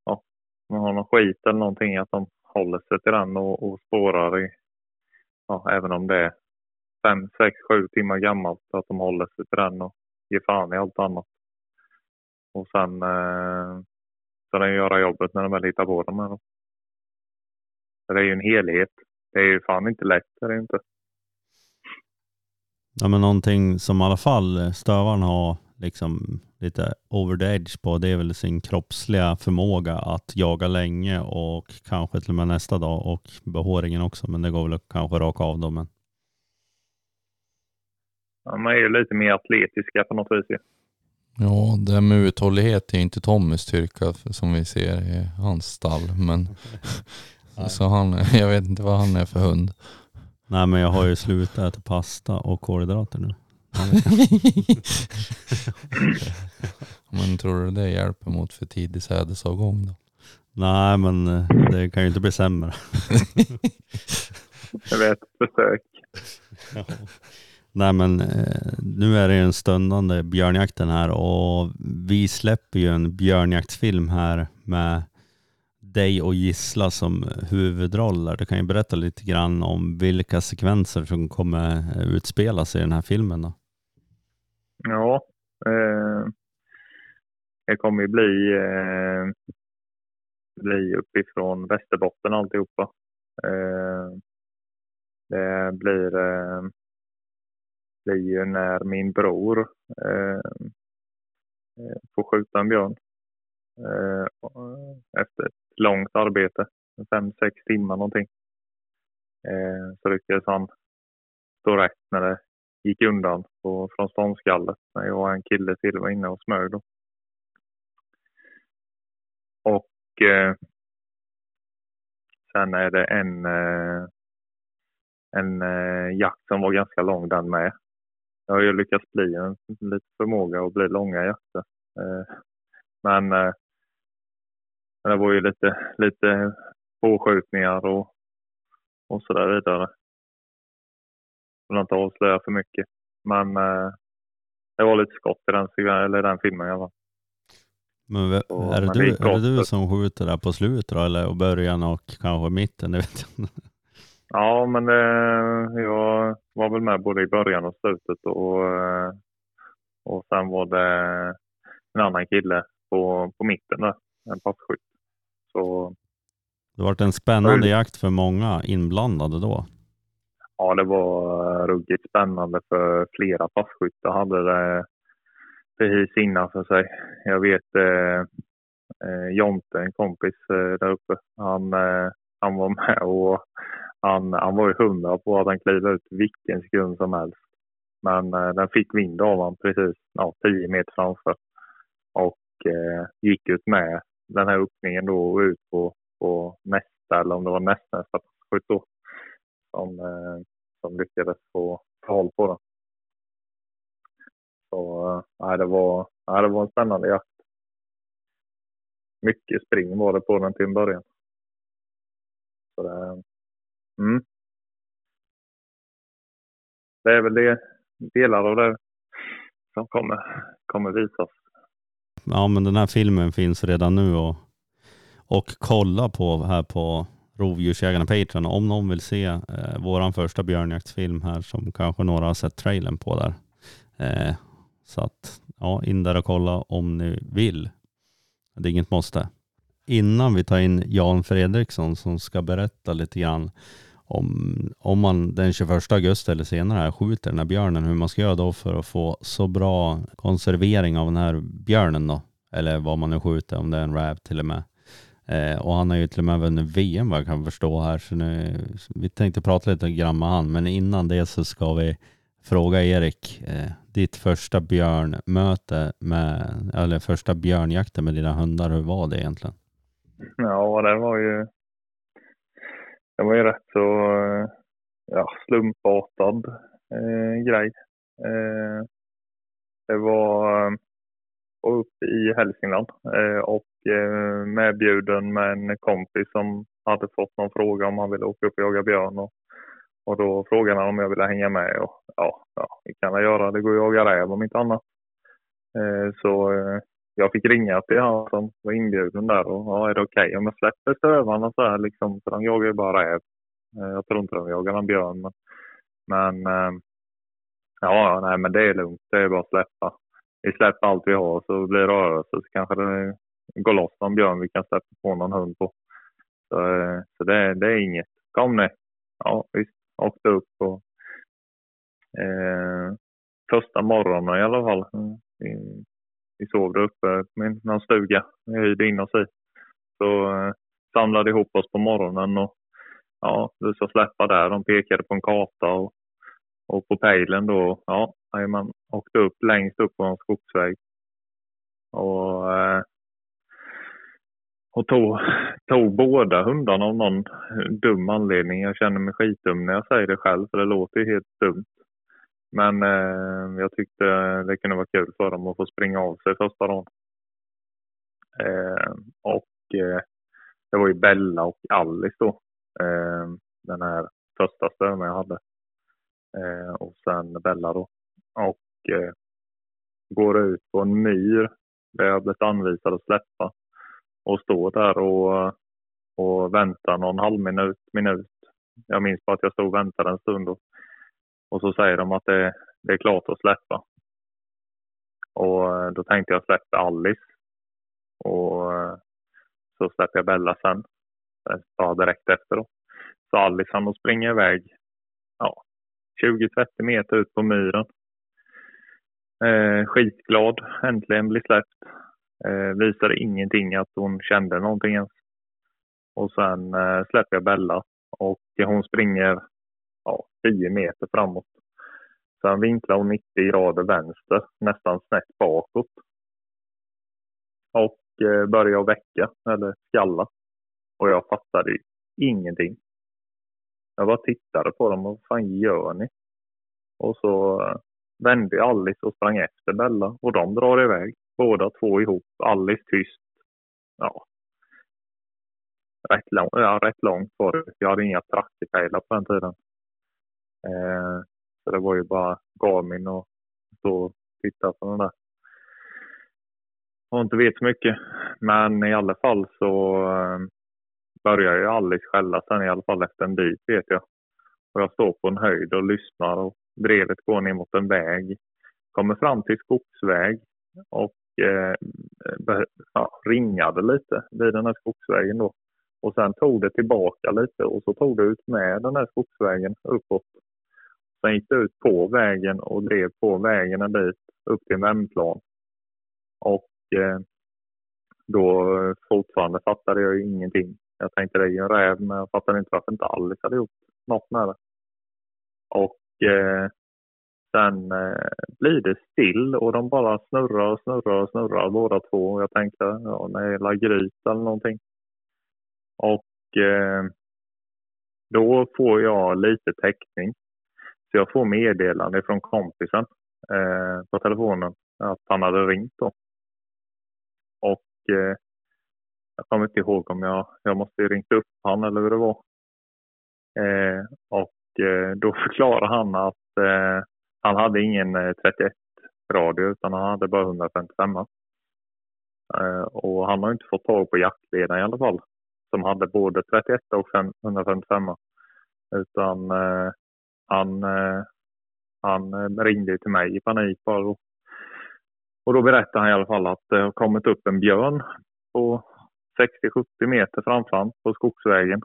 ja, man har någon skit eller någonting, att de håller sig till den och, och spårar i, ja, även om det är fem, sex, sju timmar gammalt, att de håller sig till den och ge fan i allt annat. Och sen eh, så den göra jobbet när de väl hittar på dem här. Det är ju en helhet. Det är ju fan inte lätt, det är det inte. Ja, men någonting som i alla fall stövarna har liksom lite over the edge på, det är väl sin kroppsliga förmåga att jaga länge och kanske till och med nästa dag, och behåringen också, men det går väl kanske raka av dem. Men... ja, man är ju lite mer atletiska på något vis. Ja, ja, det med uthållighet är inte Tommys styrka som vi ser i hans stall, men så han, jag vet inte vad han är för hund. Nej, men jag har ju slutat äta pasta och kolhydrater nu. Men tror du det hjälper mot för tidig sädesavgång då? Nej, men det kan ju inte bli sämre. Jag vet, försök. Ja. Nej, men nu är det en stundande björnjakten här, och vi släpper ju en björnjaktfilm här med dig och Gissla som huvudroller. Du kan ju berätta lite grann om vilka sekvenser som kommer utspela sig i den här filmen då. Ja, eh, det kommer ju bli, eh, bli uppifrån Västerbotten alltihopa. Eh, det blir, eh, blir ju när min bror eh, får skjuta en björn eh, efter ett långt arbete, fem, sex timmar någonting. Eh, så lyckades han stå rätt när det gick undan på, från ståndskallet, när jag och en kille till var inne och smög då. Och eh, sen är det en eh, en eh, jakt som var ganska lång den med. Jag har ju lyckats bli en lite förmåga och bli långa jakter. Eh, men eh, det var ju lite, lite påskjutningar och, och så där vidare. Jag vill inte avslöja för mycket. Men eh, det var lite skott i den, eller den filmen i alla fall. Men v- och, är, det men du, är det du som skjuter där på slutet då? Eller i början och kanske mitten? Det vet jag. Ja, men eh, jag var väl med både i början och slutet. Och, och sen var det en annan kille på, på mitten där. En passkytt. Så... det har varit en spännande jakt för många inblandade då. Ja, det var ruggigt spännande för flera passkyttar. Hade det precis innan för sig. Jag vet eh, Jonte, en kompis eh, där uppe. Han, eh, han var med och han, han var ju hundra på att han klivade ut vilken sekund som helst. Men eh, den fick vind av han precis ja, tio meter framför. Och eh, gick ut med den här öppningen då och ut på, på nästa, eller om det var nästa nästa passkytt då. Som, som lyckades få håll på den. Så nej, det, var, nej, det var en spännande jakt. Mycket spring var det på den till början. Så det, mm. det är väl det, delar av det som kommer, kommer visas. Ja, men den här filmen finns redan nu och, och kolla på här på Rovdjursjägarna Patreon, om någon vill se eh, våran första björnjaktsfilm här, som kanske några har sett trailern på där. Eh, så att ja, in där och kolla om ni vill. Det är inget måste. Innan vi tar in Jan Fredriksson som ska berätta lite grann om, om man den tjugoförsta augusti eller senare skjuter den här björnen, hur man ska göra då för att få så bra konservering av den här björnen då, eller vad man nu skjuter, om det är en räv till och med. Eh, och han har ju till och med även V M vad jag kan förstå här, så nu, vi tänkte prata lite grann med han, men innan det så ska vi fråga Erik eh, ditt första björnmöte med, eller första björnjakten med dina hundar, hur var det egentligen? Ja, det var ju det var ju rätt så ja, slumpartad eh, grej eh, det var uppe i Hälsingland eh, och medbjuden med en kompis som hade fått någon fråga om han ville åka upp och jaga björn, och, och då frågade han om jag ville hänga med, och ja, ja vi kan göra det, går jag jaga räv om inte annat. Eh, så eh, jag fick ringa till han som var inbjuden där, och ja, är det okej okay om jag släpper stövarna så här liksom, för de jagar ju bara räv. Eh, jag tror inte de jagar en björn, men, men eh, ja, nej men det är lugnt, det är bara att släppa. Vi släpper allt vi har så blir det rörelse, så kanske det gå loss någon björn vi kan släppa på någon hund på. Så, så det, det är inget. Kom nu. Ja, vi åkte upp på eh, första morgonen i alla fall. Vi sov där uppe med någon stuga. Vi höjde in oss i. Så eh, samlade ihop oss på morgonen och ja, vi så släppa där. De pekade på en karta och, och på pejlen då. Ja, man åkte upp längst upp på en skogsväg. Och, eh, och tog, tog båda hundarna av någon dum anledning. Jag känner mig skitdum när jag säger det själv, för det låter ju helt dumt. Men eh, jag tyckte det kunde vara kul för dem att få springa av sig första dagen. Eh, och eh, det var ju Bella och Alice då. Eh, den här första stövaren jag hade. Eh, och sen Bella då. Och eh, går ut på en myr där jag blivit anvisad att släppa. Och står där och, och väntar någon halv minut, minut. Jag minns bara att jag stod och väntade en stund då. Och så säger de att det, det är klart att släppa. Och då tänkte jag släppa Alice. Och så släpper jag Bella sen. Ja, direkt efter då. Så Alice hann och springer iväg ja, tjugo till trettio meter ut på myren. Eh, skitglad. Äntligen blir släppt. Eh, visade ingenting att hon kände någonting ens. Och sen eh, släpper jag Bella. Och hon springer... Ja, tio meter framåt. Sen vinklar hon nittio grader vänster. Nästan snett bakåt. Och eh, började väcka. Eller skalla. Och jag fattade ingenting. Jag bara tittade på dem. Vad fan gör ni? Och så eh, vände Alice och sprang efter Bella. Och de drar iväg. Båda två ihop. Alice tyst. Ja. Rätt, lång, ja, rätt långt var det. Jag hade inga traktepejlar på den tiden. Eh, så det var ju bara Garmin och stå och titta på den där. Jag har inte vet så mycket. Men i alla fall så eh, börjar ju Alice skälla sen i alla fall efter en bit vet jag. Och jag står på en höjd och lyssnar och drevet går ner mot en väg. Kommer fram till skogsväg och eh, be- ja, ringade lite vid den här skogsvägen då. Och sen tog det tillbaka lite och så tog det ut med den här skogsvägen uppåt. Sen gick det ut på vägen och drev på vägen en bit upp till en vändplan. Och eh, då fortfarande fattade jag ju ingenting. Jag tänkte det är ju en räv men jag fattade inte varför inte Alice hade gjort något med det. Och eh, sen eh, blir det still och de bara snurrar och snurrar och snurrar båda två. Och jag tänkte ja, nej, la gryt eller någonting. Och eh, då får jag lite täckning. Så jag får meddelande från kompisen eh, på telefonen att han hade ringt då. Och eh, jag kommer inte ihåg om jag, jag måste ringt upp han eller hur det var. Eh, och eh, då förklarar han att eh, han hade ingen trettioett radio utan han hade bara etthundrafemtiofem. Eh, och han har inte fått tag på jaktledaren i alla fall. Som hade både trettioett och etthundrafemtiofem. Utan eh, han, eh, han ringde till mig i panik. Och, och då berättade han i alla fall att det har kommit upp en björn på sextio till sjuttio meter framför på skogsvägen.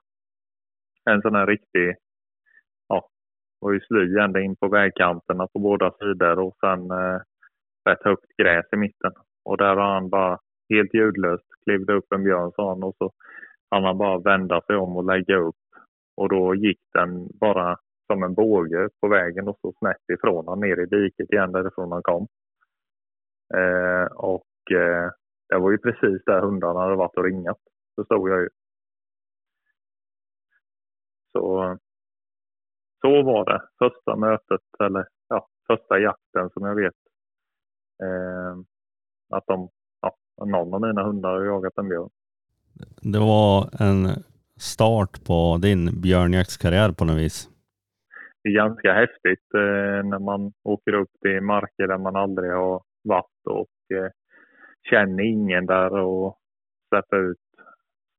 En sån här riktig, ja, var ju sly ända in på vägkanterna på båda sidor. Och sen eh, rätt högt gräs i mitten. Och där har han bara helt ljudlöst klivde upp en björn, sa han, och så han bara vända sig om och lägga upp. Och då gick den bara som en båge på vägen och så snett ifrån han ner i diket igen därifrån han kom. Eh, och eh, det var ju precis där hundarna hade varit och ringat. Så stod jag ju. Så, så var det första mötet, eller ja, första jakten som jag vet. Eh, att de, ja, någon av mina hundar har jagat en björn. Det var en start på din björnjaktskarriär på något vis. Det är ganska häftigt eh, när man åker upp till marker där man aldrig har varit och eh, känner ingen där och släpper ut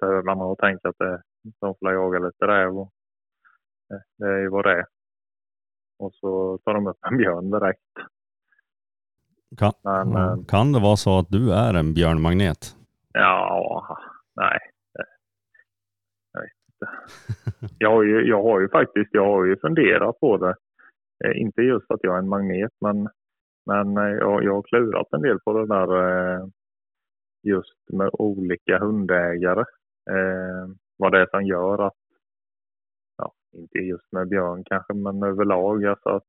där man har tänkt att eh, de får jaga lite räv. Och, eh, det är ju vad det är. Och så tar de upp en björn direkt. Kan, Men, eh, kan det vara så att du är en björnmagnet? Ja... Nej, jag vet inte. Jag har ju, jag har ju faktiskt jag har ju funderat på det. Eh, inte just att jag är en magnet, men, Men jag, jag har klurat en del på det där just med olika hundägare. Vad det är som gör att, ja, inte just med björn kanske, men överlag, alltså att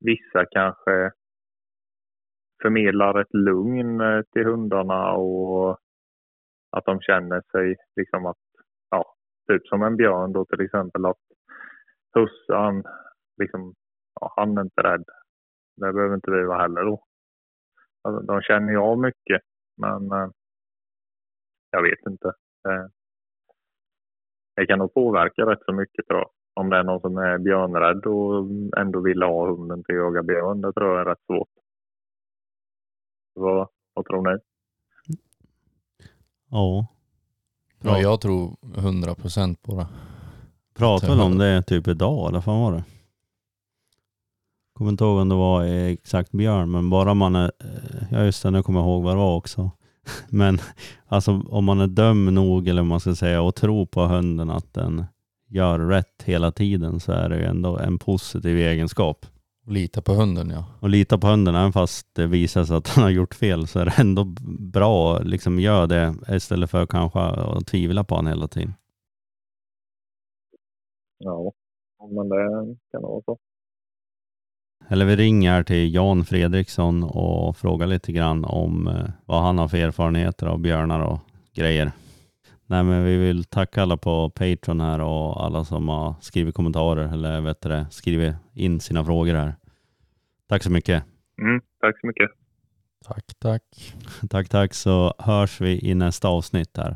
vissa kanske förmedlar ett lugn till hundarna och att de känner sig liksom att, ja, typ som en björn då till exempel, att hussan liksom, ja, han är inte rädd. Det behöver inte vi vara heller då. Alltså, de känner jag mycket, men eh, jag vet inte. Eh, det kan nog påverka rätt så mycket, tror jag. Om det är någon som är björnrädd och ändå vill ha hunden till att jaga björn, det tror jag är rätt svårt. Vad, vad tror ni? Ja. Ja, jag tror hundra procent på det. Pratar väl om det typ idag, eller fan var det? Kommer inte ihåg om det var exakt björn, men bara man är, ja just det, nu kommer jag ihåg vad det var också. Men alltså om man är döm nog, eller man ska säga, och tror på hunden att den gör rätt hela tiden, så är det ju ändå en positiv egenskap. Och lita på hunden, ja. Och lita på hunden, även fast det visar sig att han har gjort fel, så är det ändå bra liksom, gör det istället för kanske att tvivla på han hela tiden. Ja, men det kan vara så. Eller vi ringer till Jan Fredriksson och frågar lite grann om vad han har för erfarenheter av björnar och grejer. Nej, men vi vill tacka alla på Patreon här och alla som har skrivit kommentarer eller vet det, skrivit in sina frågor här. Tack så mycket. Mm, tack så mycket. Tack, tack. Tack, tack. Så hörs vi i nästa avsnitt här.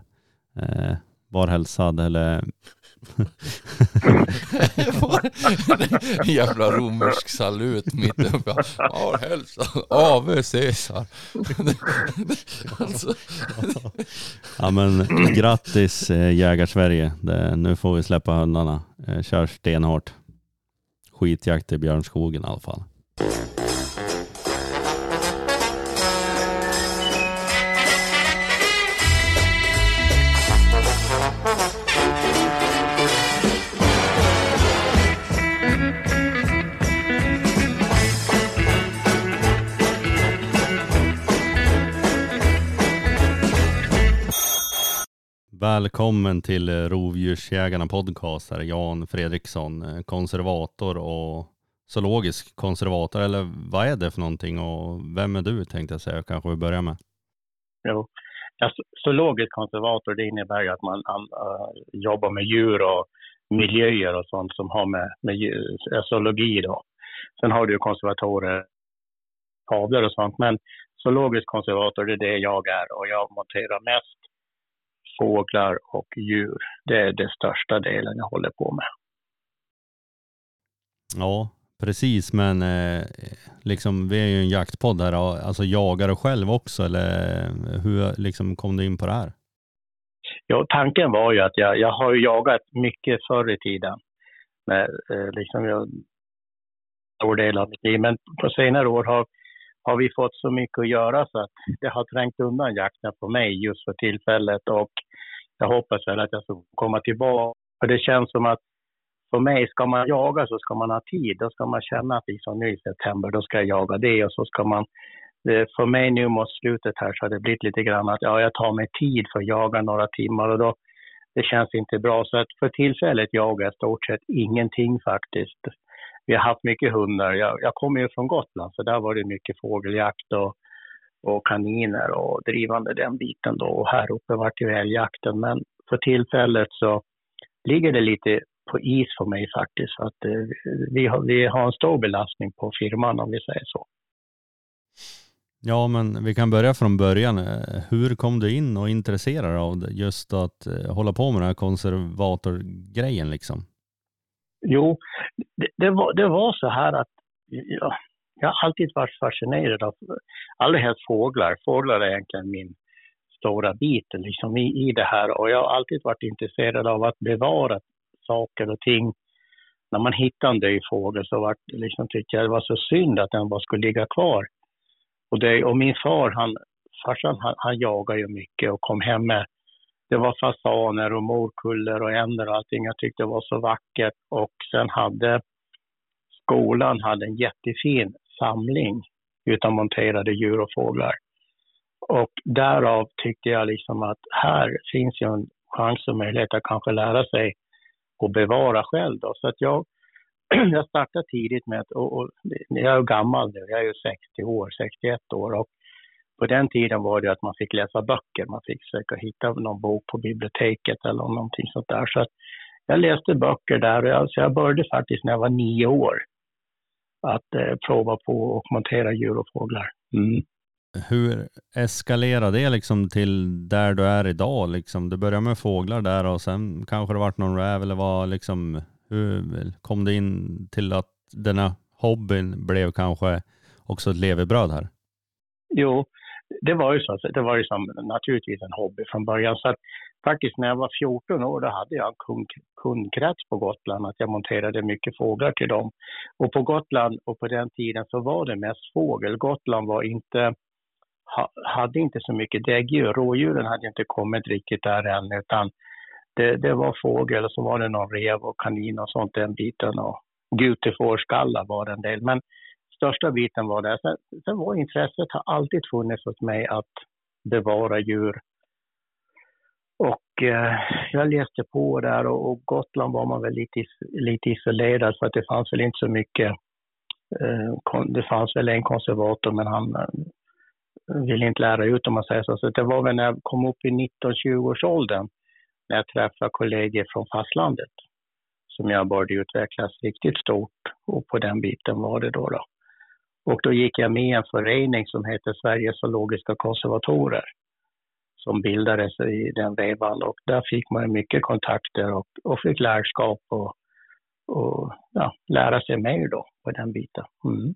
Eh, var hälsad eller... En jävla romersk salut mitt uppe. Var hälsad. Ave Caesar. Alltså. Ja, men grattis Jägarsverige. Nu får vi släppa hundarna. Kör stenhårt. Skitjakt i björnskogen i alla fall. Välkommen till Rovdjursjägarna podcast, här Jan Fredriksson, konservator och zoologisk konservator, eller vad är det för någonting och vem är du, tänkte jag säga, kanske vi börjar med. Jo, alltså, zoologisk konservator, det innebär ju att man uh, jobbar med djur och miljöer och sånt som har med, med djur, zoologi då. Sen har du ju konservatorer, tavlor och sånt, men zoologisk konservator, det är det jag är, och jag monterar mest fåglar och djur. Det är den största delen jag håller på med. Ja, precis. Men eh, liksom, vi är ju en jaktpodd här. Och, alltså, jagar du själv också? Eller hur liksom, kom du in på det här? Ja, tanken var ju att jag, jag har ju jagat mycket förr i tiden. Men, eh, liksom jag, stor del av mitt liv. Men på senare år har, har vi fått så mycket att göra så att det har trängt undan jakten på mig just för tillfället, och jag hoppas väl att jag ska komma tillbaka. För det känns som att för mig, ska man jaga så ska man ha tid, då ska man känna att liksom nu i september då ska jag jaga det, och så ska man, för mig nu mot slutet här så har det blivit lite grann att ja, jag tar mig tid för att jaga några timmar, och då det känns inte bra, så att för tillfället jagar jag stort sett ingenting faktiskt. Vi har haft mycket hundar. Jag, jag kommer ju från Gotland, så där var det mycket fågeljakt och, och kaniner och drivande den biten då. Och här uppe var det ju älgjakten. Men för tillfället så ligger det lite på is för mig faktiskt. För att eh, vi, har, vi har en stor belastning på firman, om vi säger så. Ja, men vi kan börja från början. Hur kom du in och intresserad dig av just att eh, hålla på med den här konservatorgrejen liksom? Jo, det, det, var, det var så här att jag, jag har alltid varit fascinerad av alla helst fåglar. Fåglar är egentligen min stora bit liksom, i, i det här. Och jag har alltid varit intresserad av att bevara saker och ting. När man hittade en död fågel så var, liksom, tyckte jag det var så synd att den bara skulle ligga kvar. Och, det, och min far, han, farsan, han, han jagade ju mycket och kom hem med. Det var fasaner och morkuller och änder och allting. Jag tyckte det var så vackert. Och sen hade skolan hade en jättefin samling utan monterade djur och fåglar. Och därav tyckte jag liksom att här finns ju en chans och möjlighet att kanske lära sig och bevara själv då. Så att jag, jag startade tidigt med att, och, och, jag är gammal nu, jag är ju sextio år, sextioett år, och på den tiden var det att man fick läsa böcker, man fick försöka hitta någon bok på biblioteket eller någonting sånt där. Så att jag läste böcker där, och jag, så jag började faktiskt när jag var nio år att eh, prova på och montera djur och fåglar. Mm. Hur eskalerar det liksom till där du är idag? Liksom? Du började med fåglar där, och sen kanske det varit någon räv eller vad, liksom, hur kom det in till att denna hobbyn blev kanske också ett levebröd här? Jo, det var ju så, det var ju som naturligtvis en hobby från början. Så att faktiskt när jag var fjorton år då hade jag en kund, kundkrets på Gotland, att jag monterade mycket fåglar till dem. Och på Gotland och på den tiden så var det mest fågel. Gotland var inte, ha, hade inte så mycket däggdjur. Rådjuren hade inte kommit riktigt där än, utan det, det var fågel, och så var det någon rev och kanin och sånt den biten, och gutefårskallar var en del. Men största biten var det. Sen, sen var intresset har alltid funnits hos mig att bevara djur. Och eh, jag läste på där, och, och Gotland var man väl lite, lite isolerad, för att det fanns väl inte så mycket. Eh, kon, det fanns väl en konservator, men han eh, ville inte lära ut, om man säger så. Så det var väl när jag kom upp i nitton tjugo års åldern när jag träffade kollegor från fastlandet som jag började utvecklas riktigt stort, och på den biten var det då då. Och då gick jag med i en förening som heter Sveriges zoologiska konservatorer, som bildades i den vevan, och där fick man mycket kontakter och, och fick lärskap och, och ja, lära sig mer då på den biten. Mm.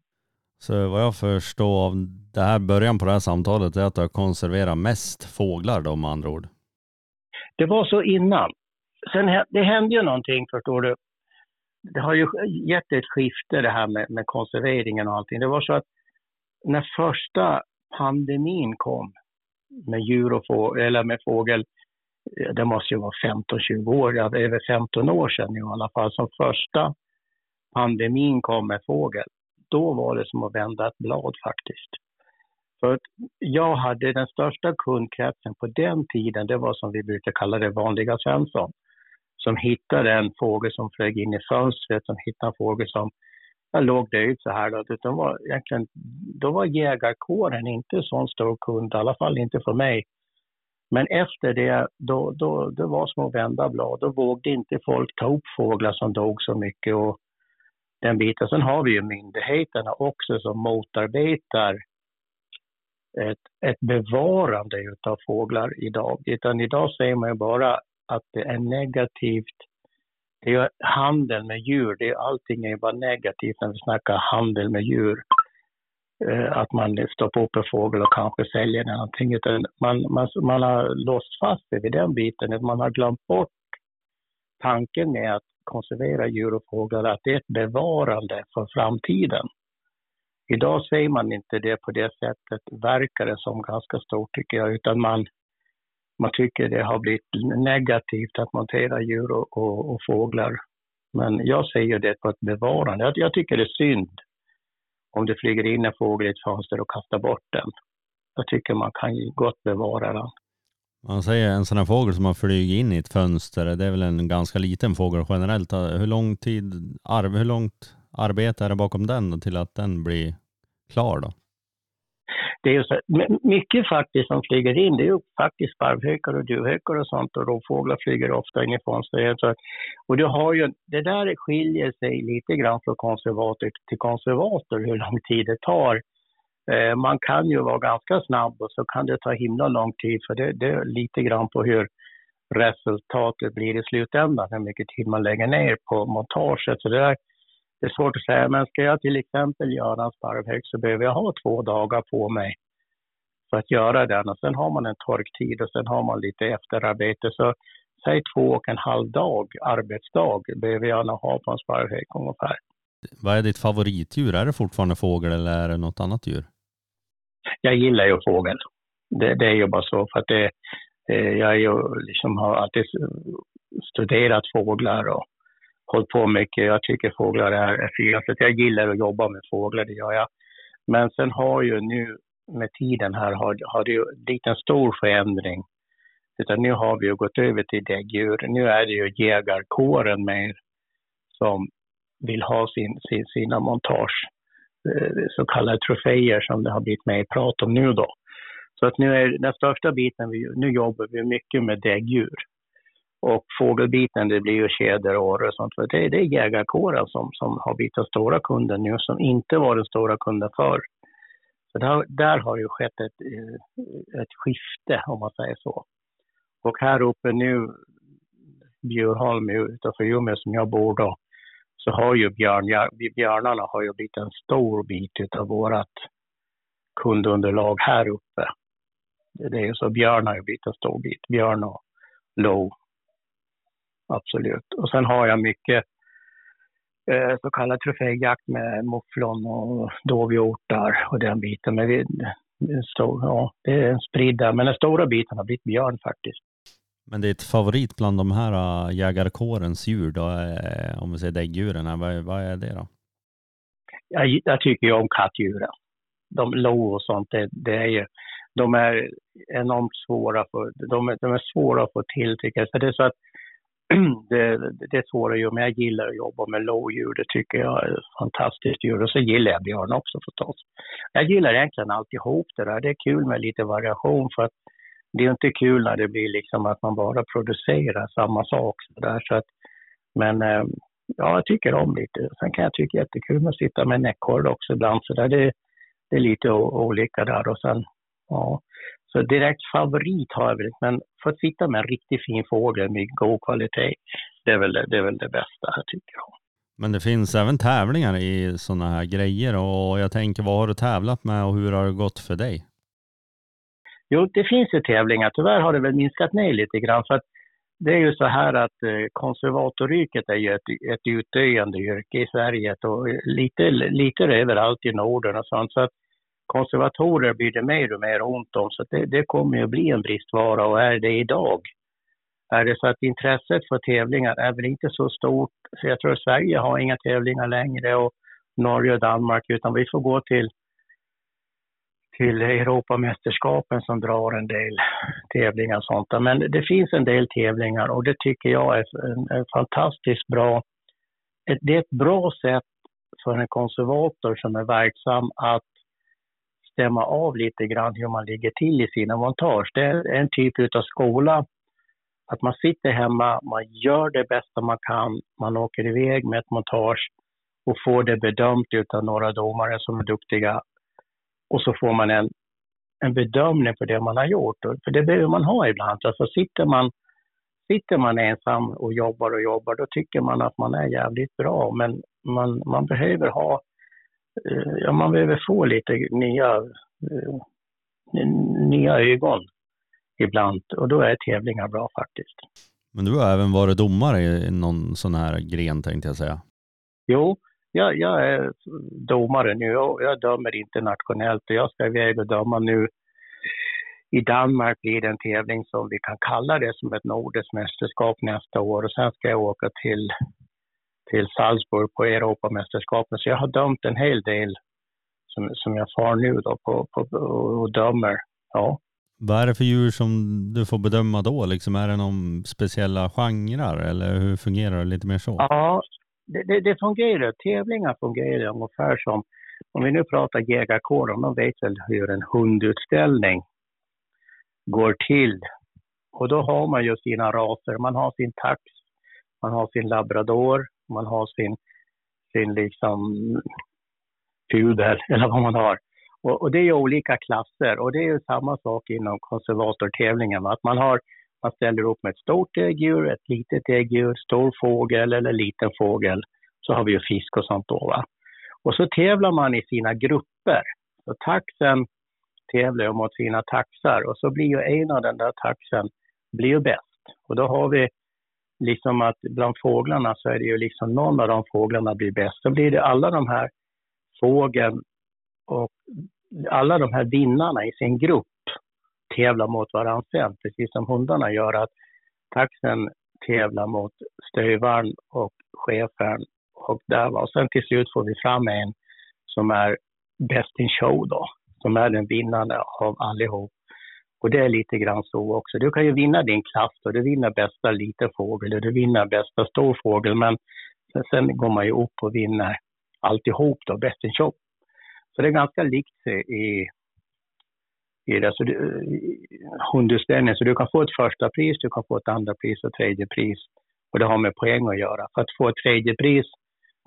Så vad jag förstår av det här början på det här samtalet är att jag konserverar mest fåglar då, med andra ord. Det var så innan. Sen det hände ju någonting, förstår du. Det har ju gett ett skifte det här med, med konserveringen och allting. Det var så att när första pandemin kom med djur och fågel, eller med fågel, det måste ju vara femton tjugo år, ja, det är väl femton år sedan i alla fall, som första pandemin kom med fågel. Då var det som att vända ett blad faktiskt. För att jag hade den största kundkretsen på den tiden, det var som vi brukar kalla det vanliga Svensson, som hittade en fågel som flög in i fönstret, som hittade en fågel som jag låg död så här. Då, utan var egentligen, då var jägarkåren inte sån stor kund, i alla fall inte för mig. Men efter det, då, då, det var små vända blad. Då vågde inte folk ta upp fåglar som dog så mycket och den biten. Sen har vi ju myndigheterna också som motarbetar ett, ett bevarande av fåglar idag. Utan idag säger man ju bara att det är negativt. Det är handel med djur. Det är, allting är bara negativt när vi snackar handel med djur. Eh, att man stoppar upp en fågel och kanske säljer den. Någonting. Utan man, man, man har låst fast sig vid den biten. Man har glömt bort tanken med att konservera djur och fåglar. Att det är ett bevarande för framtiden. Idag säger man inte det på det sättet. Verkar det som ganska stort, tycker jag. Utan man... Man tycker det har blivit negativt att montera djur och, och, och fåglar. Men jag säger det på ett bevarande. Jag, jag tycker det är synd om det flyger in en fågel i ett fönster och kastar bort den. Jag tycker man kan ju gott bevara den. Man säger en sån här fågel som har flugit in i ett fönster, det är väl en ganska liten fågel generellt. Hur lång tid, arv, hur långt arbete är det bakom den till att den blir klar då? Det är ju så, mycket faktiskt som flyger in, det är ju faktiskt sparvhökar och duvhökar och sånt, och rovfåglar flyger ofta in i fönstret. Och du har ju, det där skiljer sig lite grann från konservator till konservator hur lång tid det tar. Eh, man kan ju vara ganska snabb och så kan det ta himla lång tid, för det, det är lite grann på hur resultatet blir i slutändan, hur mycket tid man lägger ner på montaget. Så det där, det är svårt att säga, men ska jag till exempel göra en sparvhög så behöver jag ha två dagar på mig för att göra den. Och sen har man en torktid och sen har man lite efterarbete. Så säg två och en halv dag, arbetsdag, behöver jag nog ha på en sparvhög ungefär. Vad är ditt favoritdjur? Är det fortfarande fågel eller är det något annat djur? Jag gillar ju fågel. Det, det är ju bara så, för att det, jag är ju liksom, har alltid studerat fåglar och hållit på mycket. Jag tycker fåglar är fina. Jag gillar att jobba med fåglar, det gör jag. Men sen har ju nu med tiden här har, har det ju blivit en stor förändring. Utan nu har vi ju gått över till däggdjur. Nu är det ju jägarkåren mer som vill ha sin, sin, sina montage. Så kallade troféer som det har blivit med i prat om nu då. Så att nu är den största biten, vi, nu jobbar vi mycket med däggdjur. Och fågelbiten, det blir ju tjäder och åre och sånt. För det, det är jägarkåren som, som har blivit den stora kunden nu, som inte var den stora kunden förr. Så där, där har ju skett ett, ett skifte, om man säger så. Och här uppe nu, Bjurholm utanför Umeå som jag bor då, så har ju björn, björnarna har ju blivit en stor bit av vårat kundunderlag här uppe. Det är ju så, björn har ju blivit en stor bit. Björn och lo. Absolut. Och sen har jag mycket eh, så kallad troféjakt med mufflon och dovhjortar och den biten. Men vi, så, ja, det är spridda. Men den stora biten har blivit björn faktiskt. Men det är ett favorit bland de här uh, jägarkårens djur då, eh, om vi säger däggdjuren. Vad, vad är det då? Jag, jag tycker ju om kattdjuren. De lo och sånt, det, det är ju, de är enormt svåra för, de, de är svåra att få till tycker jag. För det är så att Det, det är svårare ju, men jag gillar att jobba med lodjur, det tycker jag är fantastiskt djur. Och så gillar jag björn också förstås. Jag gillar egentligen alltihop det där, det är kul med lite variation, för att det är inte kul när det blir liksom att man bara producerar samma sak. Så där. Så att, men ja, jag tycker om lite. Sen kan jag tycka jättekul att sitta med näckhård också ibland, så där. Det, det är lite olika där och sen, ja. Så direkt favorit har jag väl, men för att sitta med en riktigt fin fågel med god kvalitet, det är väl det, är väl det bästa jag tycker om. Men det finns även tävlingar i sådana här grejer, och jag tänker, vad har du tävlat med och hur har det gått för dig? Jo, det finns ju tävlingar. Tyvärr har det väl minskat ner lite grann, för att det är ju så här att konservatoryrket är ju ett, ett utdöende yrke i Sverige och lite, lite överallt i Norden och sånt, så att konservatorer blir det mer och mer ont om, så det, det kommer ju bli en bristvara, och är det idag. Är det så att intresset för tävlingar är väl inte så stort, för jag tror att Sverige har inga tävlingar längre och Norge och Danmark, utan vi får gå till, till Europamästerskapen som drar en del tävlingar och sånt. Men det finns en del tävlingar och det tycker jag är en, en fantastiskt bra, det är ett bra sätt för en konservator som är verksam att stämma av lite grann hur man ligger till i sina montage. Det är en typ utav skola. Att man sitter hemma, man gör det bästa man kan, man åker iväg med ett montage och får det bedömt utav några domare som är duktiga. Och så får man en, en bedömning på det man har gjort. För det behöver man ha ibland. Alltså sitter man, sitter man ensam och jobbar och jobbar, då tycker man att man är jävligt bra. Men man, man behöver ha Ja, man behöver få lite nya, nya ögon ibland. Och då är tävlingar bra faktiskt. Men du har även varit domare i någon sån här gren, tänkte jag säga. Jo, jag, jag är domare nu. Jag, jag dömer internationellt och jag ska iväg och döma nu. I Danmark blir det en tävling som vi kan kalla det som ett nordiskt mästerskap nästa år. Och sen ska jag åka till... till Salzburg på Europamästerskapen. Så jag har dömt en hel del som, som jag far nu då på, på, och dömer. Ja. Vad är det för djur som du får bedöma då? Liksom, är det någon speciella genrer eller hur fungerar det lite mer så? Ja, det, det, det fungerar. Tävlingar fungerar ungefär som, om vi nu pratar jägarkåren, de vet väl hur en hundutställning går till. Och då har man ju sina raser. Man har sin tax, man har sin labrador, man har sin, sin liksom pudel eller vad man har. Och, och det är ju olika klasser och det är ju samma sak inom konservatortävlingen. Att man, har, man ställer upp med ett stort äggdjur, ett litet äggdjur, stor fågel eller liten fågel. Så har vi ju fisk och sånt då, va? Och så tävlar man i sina grupper. Så taxen tävlar ju mot sina taxar och så blir ju en av den där taxen blir ju bäst. Och då har vi liksom att bland fåglarna så är det ju liksom någon av de fåglarna blir bäst. Då blir det alla de här fågeln och alla de här vinnarna i sin grupp tävlar mot varandra sen. Precis som hundarna gör att taxen tävlar mot stövaren och chefen och där. Och sen till slut får vi fram en som är Best in Show då, som är den vinnande av allihop. Och det är lite grann så också. Du kan ju vinna din klass och du vinner bästa liten fågel och du vinner bästa stor fågel, men sen, sen går man ju upp och vinner alltihop då, Best in Show. Så det är ganska likt i i det, så du, hundutställningen, så du kan få ett första pris, du kan få ett andra pris och tredje pris, och det har med poäng att göra. För att få ett tredje pris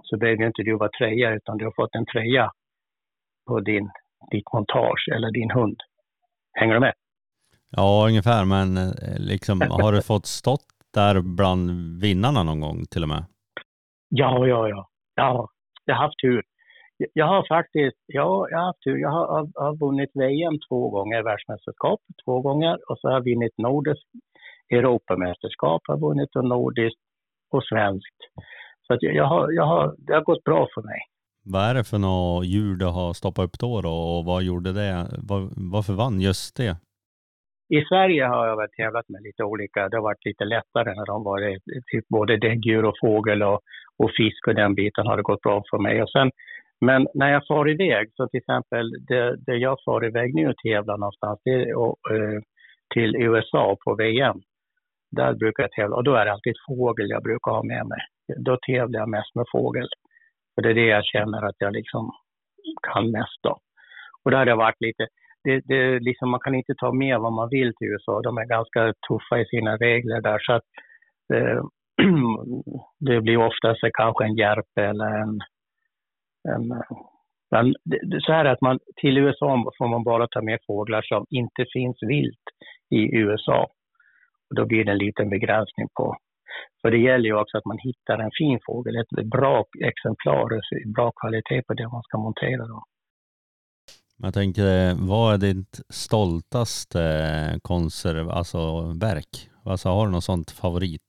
så behöver inte du vara treja, utan du har fått en treja på din, ditt montage eller din hund. Hänger du med? Ja, ungefär, men liksom, har du fått stått där bland vinnarna någon gång till och med? Ja, ja, ja. Ja, jag har haft tur. Jag har faktiskt, ja, jag har haft tur. Jag har, har, har vunnit V M två gånger i världsmästerskap, två gånger. Och så har jag vunnit nordiskt Europamästerskap, har vunnit och nordiskt och svenskt. Så att jag har, jag har, det har gått bra för mig. Vad är det för några djur du har stoppat upp då, då? Och vad gjorde det? Var, varför vann just det? I Sverige har jag varit tävlat med lite olika. Det har varit lite lättare när de var typ både däggdjur och fågel och, och fisk, och den biten har det gått bra för mig. Och sen, men när jag far iväg, så till exempel det, det jag far iväg nu och tävlar någonstans det, och, eh, till U S A på V M, där brukar jag tävla. Och då är det alltid fågel jag brukar ha med mig. Då tävlar jag mest med fågel. Och det är det jag känner att jag liksom kan mest då. Och där har det varit lite... Det, det, liksom, man kan inte ta med vad man vill till U S A. De är ganska tuffa i sina regler där. Så att, eh, det blir oftast kanske en hjärp eller en... en men det, så här att man, till U S A får man bara ta med fåglar som inte finns vilt i U S A. Och då blir det en liten begränsning på. För det gäller ju också att man hittar en fin fågel, ett bra exemplar, bra kvalitet på det man ska montera då. Jag tänker, vad är ditt stoltaste konserv, alltså verk? Alltså, har du något sånt favorit?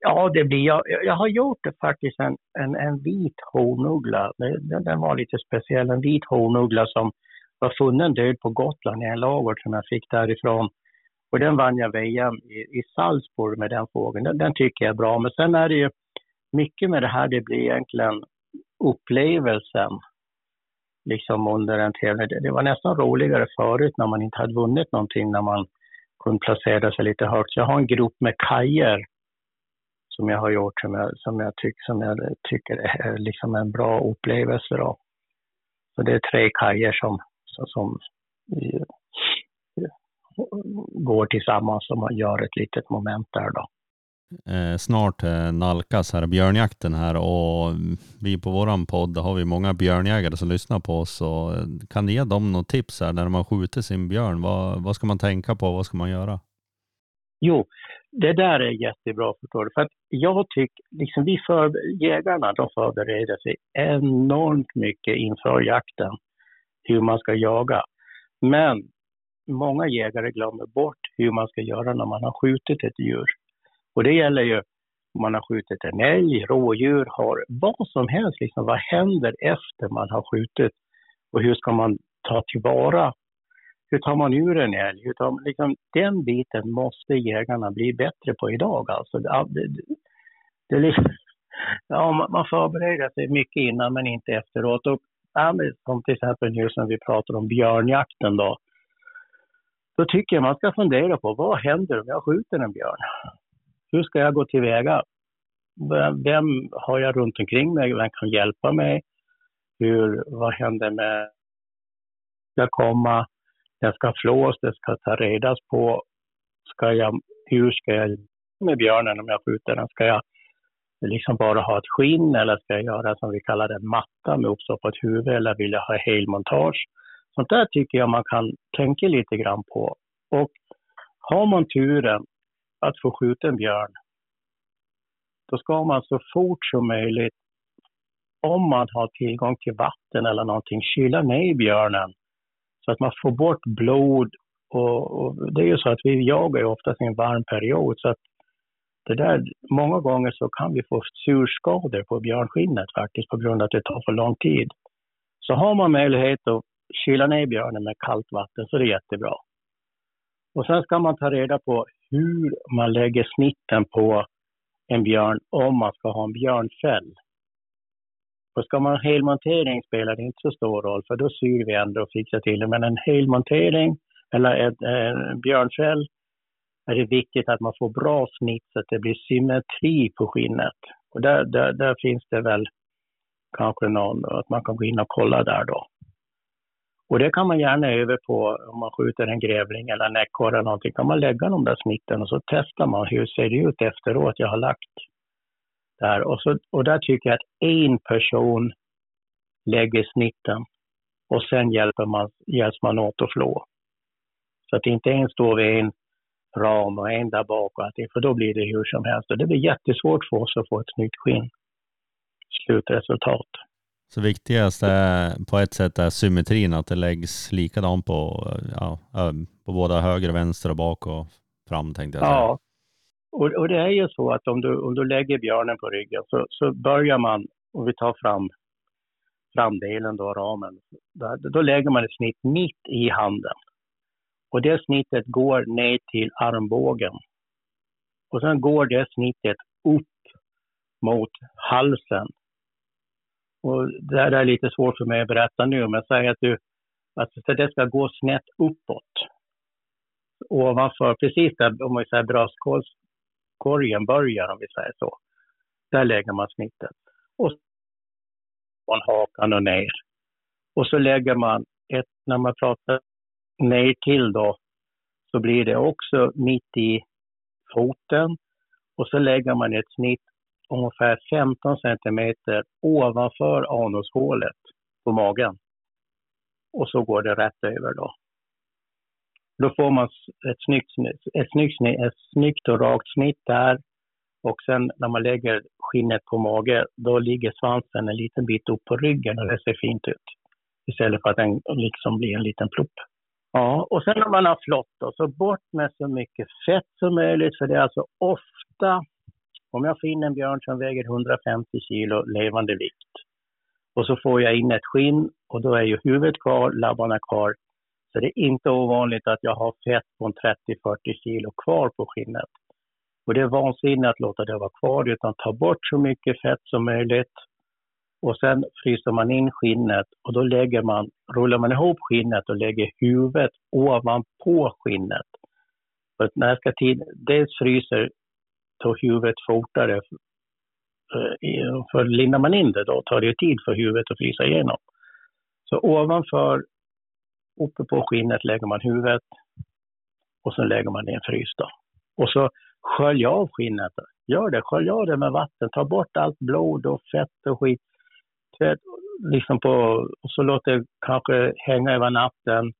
Ja, det blir jag. Jag har gjort det faktiskt en, en, en vit honugla. Den, den var lite speciell. En vit honugla som var funnen död på Gotland i en ladugård som jag fick därifrån. Och den vann jag V M i, i Salzburg med den fågeln. Den, den tycker jag är bra. Men sen är det ju mycket med det här. Det blir egentligen upplevelsen. Liksom under en tävling. Det var nästan roligare förut när man inte hade vunnit någonting, när man kunde placera sig lite högt. Så jag har en grupp med kajer som jag har gjort som jag, som jag, tyck, som jag tycker är liksom en bra upplevelse då. Så det är tre kajer som, som, som i, går tillsammans och man gör ett litet moment där då. Snart nalkas här björnjakten här, och vi på våran podd har vi många björnjägare som lyssnar på oss, och kan ni ge dem något tips här när man skjuter sin björn? Vad, vad ska man tänka på? Vad ska man göra? Jo, det där är jättebra, förstår du. För att jag tycker, liksom vi för, jägarna de förbereder sig enormt mycket inför jakten, hur man ska jaga. Men många jägare glömmer bort hur man ska göra när man har skjutit ett djur. Och det gäller ju om man har skjutit en älg, rådjur, har vad som helst. Liksom, vad händer efter man har skjutit? Och hur ska man ta tillvara? Hur tar man ur en älg? Hur tar, liksom, den biten måste jägarna bli bättre på idag. Alltså, det, det, det liksom, ja, man förbereder sig mycket innan men inte efteråt. Och, ja, som till exempel nu som vi pratar om björnjakten då. Då tycker jag man ska fundera på vad händer om jag skjuter en björn? Hur ska jag gå tillväga? Vem har jag runt omkring mig? Vem kan hjälpa mig? Hur, vad händer med... Ska komma? Den ska flås, den ska ta redas på. Ska jag, hur ska jag med björnen om jag skjuter den? Ska jag liksom bara ha ett skinn? Eller ska jag göra som vi kallar en matta med uppstoppat huvud? Eller vill jag ha helmontage? Sånt där tycker jag man kan tänka lite grann på. Och har man turen att få skjuta en björn, då ska man så fort som möjligt, om man har tillgång till vatten eller någonting, kyla ner björnen så att man får bort blod. Och, och det är ju så att vi jagar ju oftast i en varm period, så att det där, många gånger så kan vi få surskador på björnskinnet faktiskt på grund av att det tar för lång tid. Så har man möjlighet att kyla ner björnen med kallt vatten så är det jättebra. Och sen ska man ta reda på hur man lägger snitten på en björn om man ska ha en björnfäll. Och ska man helmontering spelar det inte så stor roll, för då syr vi ändå och fixar till det. Men en helmontering eller ett, en björnfäll är det viktigt att man får bra snitt så att det blir symmetri på skinnet. Och där, där, där finns det väl kanske någon att man kan gå in och kolla där då. Och det kan man gärna över på om man skjuter en grävling eller en ekorre eller någonting. Kan man lägga de där snitten och så testar man hur ser det ut efteråt jag har lagt där. Och, så, och där tycker jag att en person lägger snitten och sen hjälper man, hjälps man åt att flå. Så att inte en står vid en ram och en där bak och allting, för då blir det hur som helst. Och det blir jättesvårt för oss att få ett snyggt skinn. Slutresultat. Så viktigast är på ett sätt är symmetrin, att det läggs likadant på, ja, på båda höger och vänster och bak och fram, tänkte jag säga. Ja, och, och det är ju så att om du, om du lägger björnen på ryggen så, så börjar man, och vi tar fram framdelen då, ramen, där, då lägger man ett snitt mitt i handen. Och det snittet går ner till armbågen. Och sen går det snittet upp mot halsen. Och det här är lite svårt för mig att berätta nu, men säg att du att det ska gå snett uppåt. Ovanför, precis där, om vi säger bröstkorgen börjar, om vi säger så. Där lägger man snittet. Och från hakan och ner. Och så lägger man ett, när man pratar ner till då, så blir det också mitt i foten. Och så lägger man ett snitt ungefär femton centimeter ovanför anushålet på magen. Och så går det rätt över då. Då får man ett snyggt, ett snyggt, ett snyggt och rakt snitt där. Och sen när man lägger skinnet på magen, då ligger svansen en liten bit upp på ryggen och det ser fint ut. Istället för att den liksom blir en liten plupp. Ja, och sen när man har flott då, så bort med så mycket fett som möjligt. För det är alltså ofta, om jag finner en björn som väger hundrafemtio kilo levande vikt och så får jag in ett skinn och då är ju huvudet kvar, labbarna kvar. Så det är inte ovanligt att jag har fett på trettio till fyrtio kilo kvar på skinnet. Och det är vansinnigt att låta det vara kvar, utan ta bort så mycket fett som möjligt. Och sen fryser man in skinnet och då lägger man, rullar man ihop skinnet och lägger huvudet ovanpå skinnet. För när jag ska tid, dels fryser ta huvudet fortare, för lindar man in det då tar det tid för huvudet att frysa igenom. Så ovanför, uppe på skinnet lägger man huvudet och sen lägger man en frys då. Och så skölj av skinnet. Gör det, skölj av det med vatten. Ta bort allt blod och fett och skit. Liksom på, och så låter det kanske hänga över natten,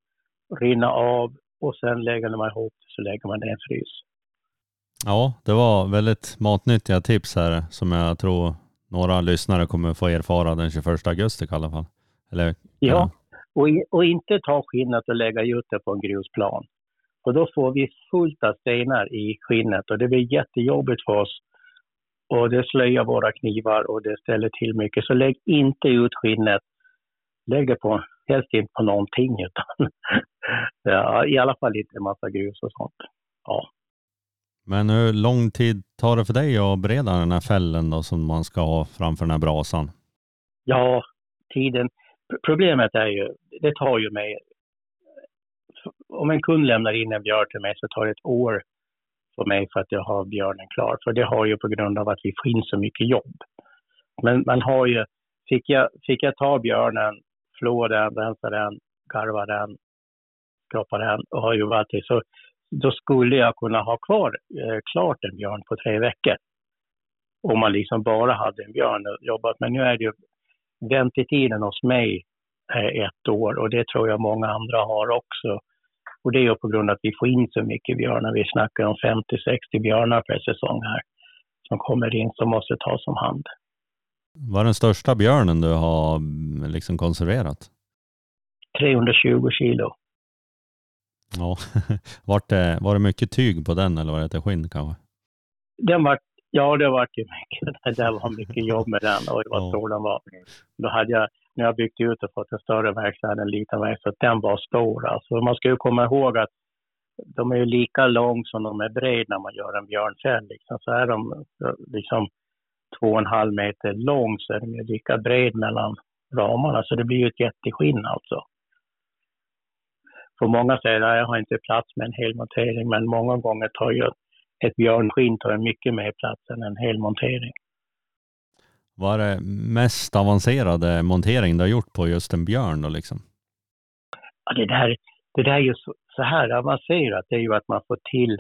rinna av och sen lägger man ihop så lägger man en frys. Ja, det var väldigt matnyttiga tips här som jag tror några lyssnare kommer få erfara den tjugoförsta augusti i alla fall. Eller, ja, och, och inte ta skinnet och lägga ut det på en grusplan. Och då får vi fullt av stenar i skinnet och det blir jättejobbigt för oss. Och det slöjar våra knivar och det ställer till mycket. Så lägg inte ut skinnet. Lägg det på, helst inte på någonting, utan ja, i alla fall inte en massa grus och sånt. Ja. Men hur lång tid tar det för dig att bereda den här fällen då, som man ska ha framför den här brasan? Ja, tiden. Problemet är ju, det tar ju mig, om en kund lämnar in en björn till mig så tar det ett år för mig för att jag har björnen klar. För det har ju på grund av att vi får in så mycket jobb. Men man har ju, fick jag, fick jag ta björnen, flå den, rensa den, garva den, kroppa den och har ju alltid så... Då skulle jag kunna ha kvar eh, klart en björn på tre veckor. Om man liksom bara hade en björn och jobbat. Men nu är det ju, väntetiden hos mig är ett år. Och det tror jag många andra har också. Och det är ju på grund av att vi får in så mycket björnar. Vi snackar om femtio till sextio björnar per säsong här. Som kommer in, som måste tas om hand. Vad är den största björnen du har liksom konserverat? trehundratjugo kilo. Ja, var det, var det mycket tyg på den eller var det skinn kanske? Den var, ja, det var ju mycket. Det var mycket jobb med den och det var stor den var. Då hade jag, när jag byggt ut och fått en större verkstad än en liten verkstad, den var stor. Alltså, man ska ju komma ihåg att de är ju lika lång som de är bred när man gör en björnfäll. Liksom. Så är de liksom två och en halv meter lång så är den ju lika bred mellan ramarna. Så det blir ju ett jätteskinn alltså. För många säger att jag har inte plats med en hel montering, men många gånger tar ju ett björnskinn tar mycket mer plats än en hel montering. Vad är det mest avancerade montering du har gjort på just en björn då liksom? Ja, det där, det där är ju så, så här avancerat, det är ju att man får till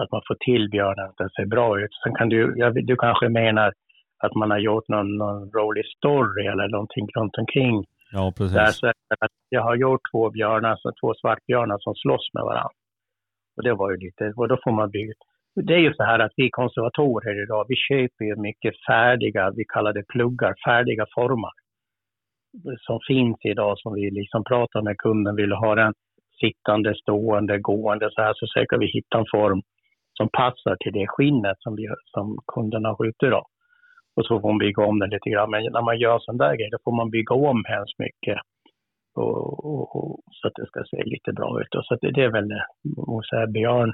att man får till björnen att den ser bra ut. Sen kan du, jag, du kanske menar att man har gjort någon, någon rolig story eller någonting runt omkring. Ja, precis. Där så att jag har gjort två björnar, så två svartbjörnar som slåss med varandra. Och det var ju lite, och då får man bygga. Det är ju så här att vi konservatorer idag, vi köper ju mycket färdiga, vi kallar det pluggar, färdiga formar som finns idag, som vi liksom pratar med kunden, vill ha den sittande, stående, gående så här, så försöker vi hitta en form som passar till det skinnet som, vi, som kunderna skjuter av. Och så får man bygga om den lite grann. Men när man gör sån där grejer, då får man bygga om hemskt mycket. Och, och, och, så att det ska se lite bra ut. Och så att det, det är väl det. Björn,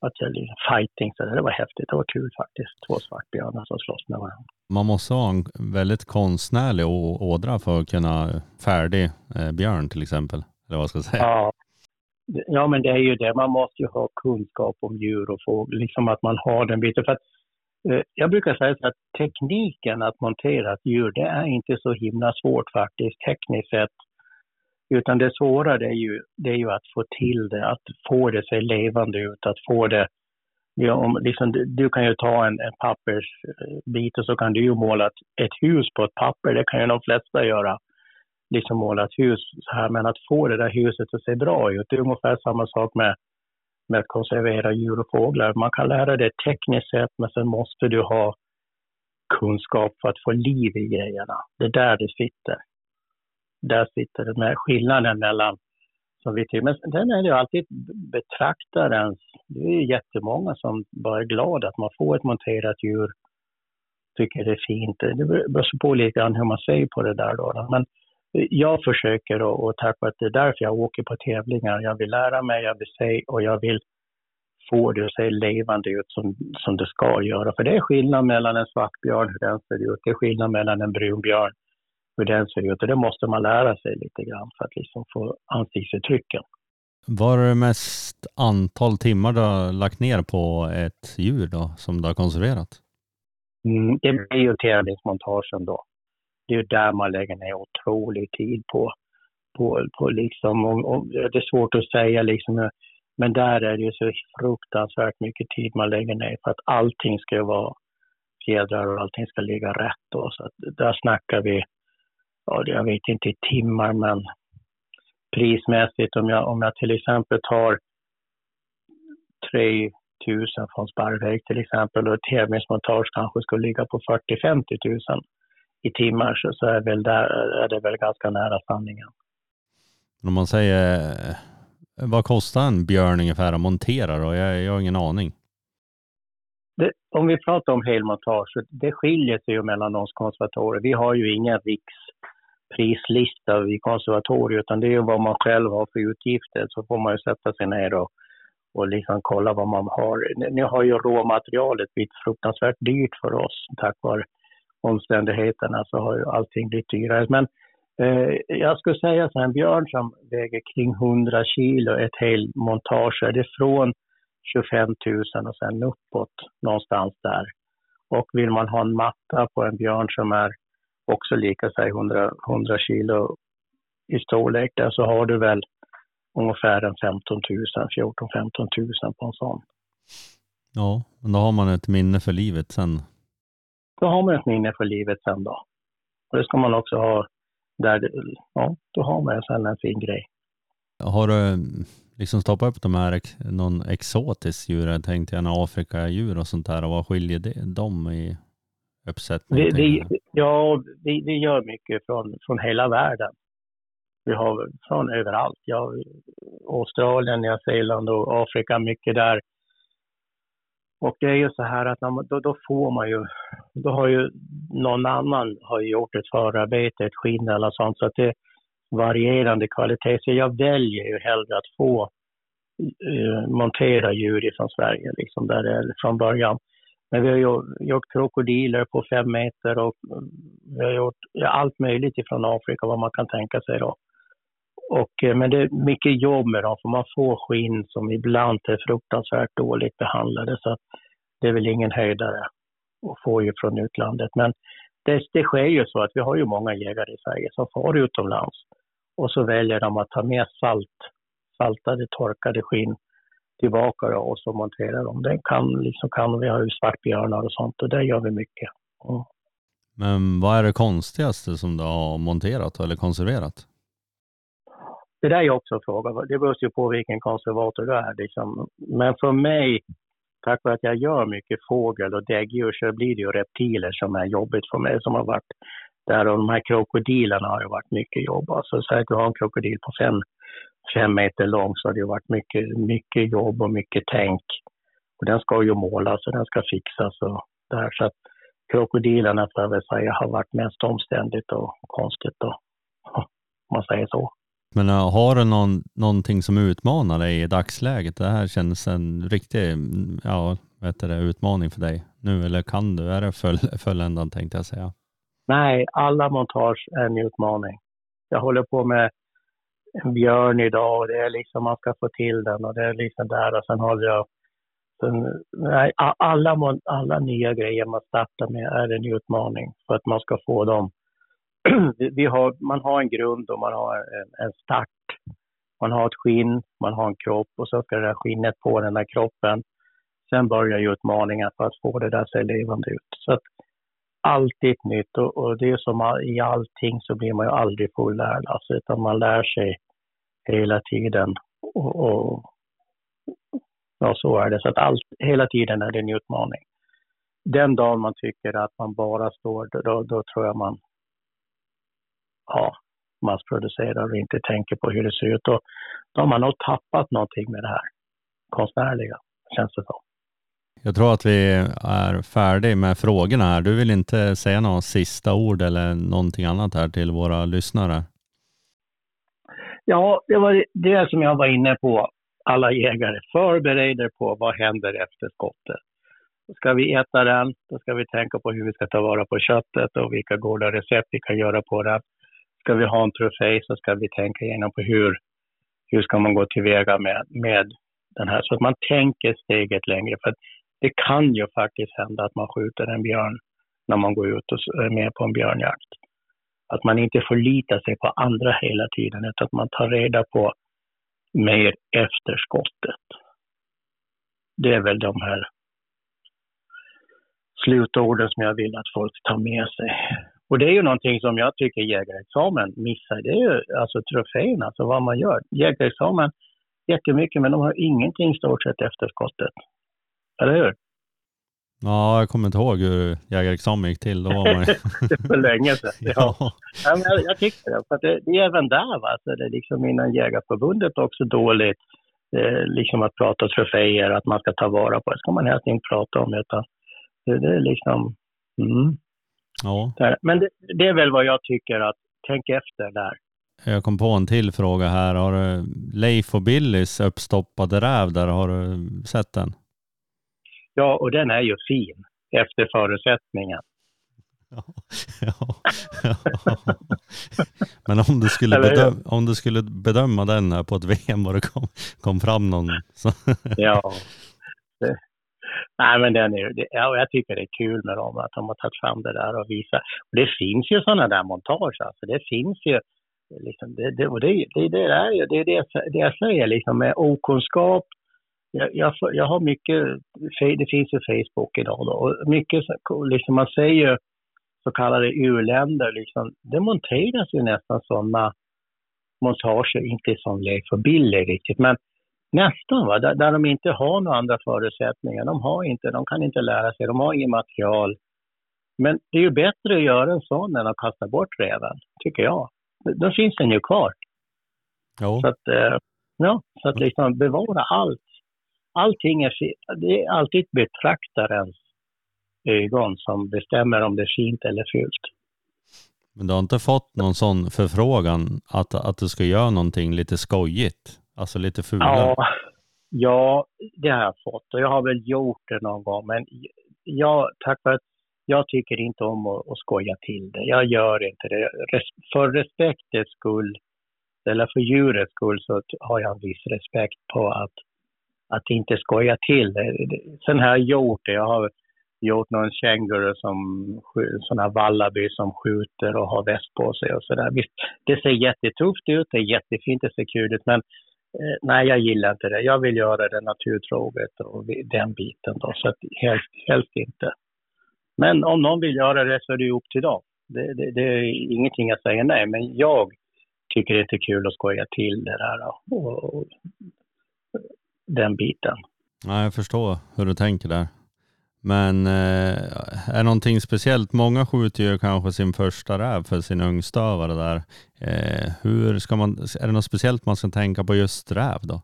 att jag är fighting, så det var häftigt. Det var kul faktiskt. Två svartbjörnar som slåss med varandra. Man måste ha en väldigt konstnärlig å- ådra för att kunna färdig eh, björn till exempel. Eller vad ska jag säga? Ja. ja, men det är ju det. Man måste ju ha kunskap om djur och få liksom att man har den biten. För att jag brukar säga att tekniken att montera ett djur, det är inte så himla svårt faktiskt tekniskt sett. Utan det svåra det är, ju, det är ju att få till det, att få det sig levande ut, att få det... Om, liksom, du kan ju ta en, en pappersbit och så kan du ju måla ett, ett hus på ett papper, det kan ju de flesta göra. Liksom måla ett hus så här, men att få det där huset att se bra ut, det är ungefär samma sak med... med att konservera djur och fåglar. Man kan lära det tekniskt sett, men sen måste du ha kunskap för att få liv i grejerna. Det är där det sitter. Där sitter det med skillnaden mellan som vi tycker. Men den är ju alltid betraktarens. Det är ju jättemånga som bara är glada att man får ett monterat djur, tycker det är fint. Det beror på lite grann hur man ser på det där då. Men jag försöker, och, och tack vare att det är därför jag åker på tävlingar. Jag vill lära mig, jag vill se, och jag vill få det att se levande ut som, som det ska göra. För det är skillnad mellan en svartbjörn, hur den ser ut. Det är skillnad mellan en brunbjörn, hur den ser ut. Och det måste man lära sig lite grann för att liksom få ansiktsuttrycken. Vad är det mest antal timmar du har lagt ner på ett djur då, som du har konserverat? Mm, det är ju tävlingsmontagen då. Det är där man lägger ner otrolig tid på. på, på liksom, och, och det är svårt att säga, liksom, men där är det ju så fruktansvärt mycket tid man lägger ner för att allting ska vara fjädrar och allting ska ligga rätt. Då. Så att där snackar vi, ja, jag vet inte i timmar, men prismässigt om jag, om jag till exempel tar tre tusen från Sparväg till exempel, och ett tävlingsmontage kanske skulle ligga på fyrtio till femtio tusen. I timmar, så är, väl där, är det väl ganska nära sanningen. Om man säger, vad kostar en björn ungefär att montera då? Jag, jag har ingen aning. Det, om vi pratar om helmontage, det skiljer sig ju mellan oss konservatorer. Vi har ju ingen riksprislista vid konservatorer, utan det är ju vad man själv har för utgifter. Så får man ju sätta sig ner och, och liksom kolla vad man har. Nu har ju råmaterialet blivit fruktansvärt dyrt för oss tack vare omständigheterna, så har ju allting blivit dyrare. Men eh, jag skulle säga att en björn som väger kring hundra kilo, ett helt montage, är det från tjugofem tusen och sen uppåt någonstans där. Och vill man ha en matta på en björn som är också lika sig hundra kilo i storlek där, så har du väl ungefär en femton tusen, fjorton femton tusen på en sån. Ja, men då har man ett minne för livet sen. Då har man ett minne för livet sen då. Och det ska man också ha där, det, ja, då har man sen en fin grej. Har du liksom stoppat upp de här, någon exotisk djur? Jag tänkte gärna Afrika-djur och sånt där. Och vad skiljer det, dem i uppsättningen? Vi, vi, ja, vi, vi gör mycket från, från hela världen. Vi har från överallt. Ja, Australien, Nya Zeeland och Afrika, mycket där. Och det är ju så här att man, då, då får man ju, då har ju någon annan har gjort ett förarbete, ett skinn eller sånt, så att det är varierande kvalitet. Så jag väljer ju hellre att få eh, montera djur från Sverige, liksom där det är från början. Men vi har ju gjort krokodiler på fem meter och vi har gjort allt möjligt ifrån Afrika vad man kan tänka sig då. Och, men det är mycket jobb med dem för man får skinn som ibland är fruktansvärt dåligt behandlade så att det är väl ingen höjdare att få ju från utlandet. Men det, det sker ju så att vi har ju många jägare i Sverige som far utomlands och så väljer de att ta med salt, saltade, torkade skinn tillbaka då, och så monterar de. Det kan, liksom kan vi ha svartbjörnar och sånt och det gör vi mycket. Mm. Men vad är det konstigaste som du har monterat eller konserverat? Det där är också en fråga. Det beror ju på vilken konservator du är. Liksom. Men för mig, tack vare att jag gör mycket fågel och däggdjur så blir det ju reptiler som är jobbigt för mig som har varit där. Och de här krokodilerna har ju varit mycket jobb. Alltså, så att du har en krokodil på fem, fem meter lång så har det ju varit mycket, mycket jobb och mycket tänk. Och den ska ju målas och den ska fixas. Och där. Så att krokodilerna för jag vill säga, har varit mest omständigt och konstigt. Då, om man säger så. Men har du någon, någonting som utmanar dig i dagsläget? Det här känns en riktig ja, vet du, utmaning för dig nu. Eller kan du? Är det full, fulländan tänkte jag säga? Nej, alla montage är en utmaning. Jag håller på med en björn idag och det är liksom man ska få till den och det är liksom där och sen håller jag... Sen, nej, alla, alla nya grejer man startar med är en utmaning för att man ska få dem. Vi har, man har en grund och man har en, en start. Man har ett skinn, man har en kropp och så ska det där skinnet på den där kroppen. Sen börjar utmaningen för att få det där sig levande ut. Så att allt är nytt och, och det är som all, i allting så blir man ju aldrig fullärd. Alltså, utan man lär sig hela tiden. Och, och, ja, så är det. Så att allt, hela tiden är det en utmaning. Den dagen man tycker att man bara står, då, då tror jag man Ja, massproducerar och inte tänker på hur det ser ut. Och då har man nog tappat någonting med det här konstnärliga, känns det som. Jag tror att vi är färdiga med frågorna här. Du vill inte säga några sista ord eller någonting annat här till våra lyssnare? Ja, det var det som jag var inne på. Alla jägare förbereder på vad händer efter skottet. Ska vi äta den, då ska vi tänka på hur vi ska ta vara på köttet och vilka goda recept vi kan göra på det. Ska vi ha en trofé så ska vi tänka igenom på hur, hur ska man gå tillväga med, med den här. Så att man tänker steget längre. För att det kan ju faktiskt hända att man skjuter en björn när man går ut och är med på en björnjakt. Att man inte förlitar sig på andra hela tiden utan att man tar reda på mer efter skottet. Det är väl de här slutorden som jag vill att folk tar med sig. Och det är ju någonting som jag tycker jägarexamen missar. Det är ju alltså troféerna, alltså vad man gör. Jägarexamen jättemycket, men de har ingenting stort sett efter skottet. Eller hur? Ja, jag kommer inte ihåg hur jägarexamen gick till. Då var man... det är för länge sedan. Ja. Ja. Ja, men jag, jag tycker det. För att det, det är även där, va? Så det är liksom innan jägarförbundet också dåligt eh, liksom att prata troféer, att man ska ta vara på. Det ska man helst inte prata om. Utan det, det är liksom... Mm. Ja. Men det, det är väl vad jag tycker att tänk efter där. Jag kom på en till fråga här. Har du Leif och Billys uppstoppade räv där? Har du sett den? Ja, och den är ju fin efter förutsättningen. Ja, ja, ja. Men om du, skulle bedöma, om du skulle bedöma den här på ett V M och det kom, kom fram någon. Så. Ja, det. Nej, men den är, ja, jag tycker det är kul med dem att de har tagit fram det där och visat. Och det finns ju sådana där montage. Alltså. Det finns ju, liksom, det, det, och det, det, det är ju det, det, det jag säger liksom, med okunskap. Jag, jag, jag har mycket, det finns ju Facebook idag då, och mycket, liksom man säger så kallade u-länder, liksom, det monteras ju nästan sådana montager, inte som Leif och Billy riktigt, men nästan, va? Där, där de inte har några andra förutsättningar. De har inte, de kan inte lära sig. De har inget material. Men det är ju bättre att göra en sån än att kasta bort räven, tycker jag. Då finns den ju kvar. Jo. Så att, ja, så att liksom bevara allt. Allting är, det är alltid betraktarens ögon som bestämmer om det är fint eller fult. Men du har inte fått någon sån förfrågan att, att du ska göra någonting lite skojigt? Alltså lite fulare. Ja, ja, det har jag fått. Och jag har väl gjort det någon gång. Men jag, tack för att jag tycker inte om att, att skoja till det. Jag gör inte det. För respektets skull, eller för djurets skull, så har jag en viss respekt på att, att inte skoja till det. Sen har jag gjort det. Jag har gjort någon känguru som sådana vallaby som skjuter och har väst på sig och sådär. Visst, det ser jättetufft ut. Det är jättefint. Det ser kul ut. Men nej, jag gillar inte det. Jag vill göra det naturtroget och den biten då. Så att helst, helst inte. Men om någon vill göra det så är det upp till dem. Det, det, det är ingenting jag säger nej. Men jag tycker det är inte kul att skoja till det där. Då. Och, och, den biten. Ja, jag förstår hur du tänker där. Men eh, är någonting speciellt? Många skjuter ju kanske sin första räv för sin ungstövare där. Eh, hur ska man, är det något speciellt man ska tänka på just räv då?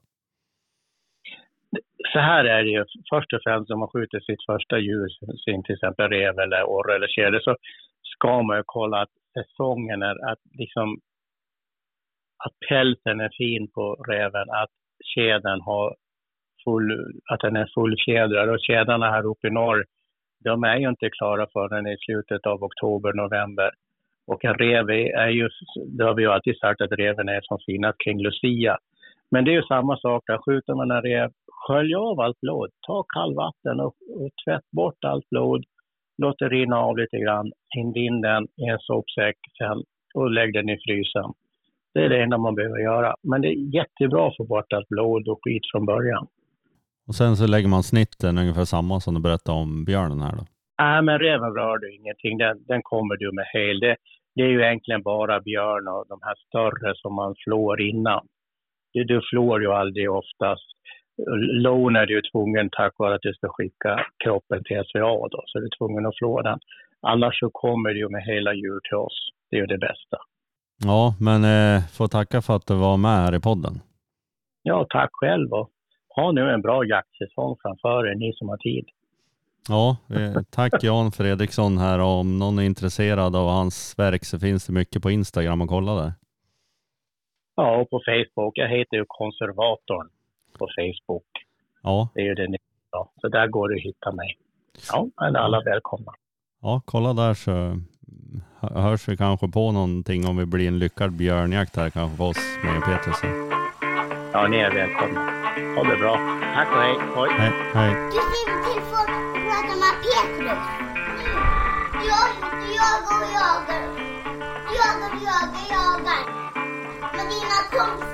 Så här är det ju. Först och främst om man skjuter sitt första djur, sin till exempel rev eller orre eller kedja, så ska man ju kolla att säsongen är, att liksom att pälsen är fin på reven, att kedjan har full, att den är fullfjädrad, och kedjarna här uppe i norr, de är ju inte klara förrän i slutet av oktober, november. Och en rev är ju, det har vi ju alltid sagt att reven är som finast kring Lucia. Men det är ju samma sak där, skjuter man en rev, skölj av allt blod, ta kallvatten och, och tvätt bort allt blod, låt det rinna av lite grann, hind in den i en soppsäck och lägg den i frysen. Det är det enda man behöver göra. Men det är jättebra att få bort allt blod och skit från början. Och sen så lägger man snitten ungefär samma som du berättade om björnen här då? Nej, äh, men reven rör du ingenting. Den, den kommer du med hel. Det, det är ju egentligen bara björn och de här större som man flår innan. Du, du flår ju aldrig oftast. Lån är du tvungen tack vare att du ska skicka kroppen till S V A då. Så du är tvungen att flå den. Annars så kommer du med hela djur till oss. Det är ju det bästa. Ja, men eh, får tacka för att du var med här i podden. Ja, tack själv. Och ha nu en bra jaktsäsong framför er, ni som har tid. Ja, eh, tack Jan Fredriksson här. Om någon är intresserad av hans verk så finns det mycket på Instagram och kolla där. Ja, och på Facebook. Jag heter ju Konservatorn på Facebook. Ja. Det är ju det ni. Ja, så där går du att hitta mig. Ja, men alla välkomna. Ja, kolla där så hörs vi kanske på någonting om vi blir en lyckad björnjakt här kanske för oss med Petrus. Ja, ni är välkomna. Ha det bra. Tack och hej. Hej. Hej, hej. Du ska till få prata med Petrus. Jag, jag och jagar. Jagar, jagar, jagar. Med dina kompisar.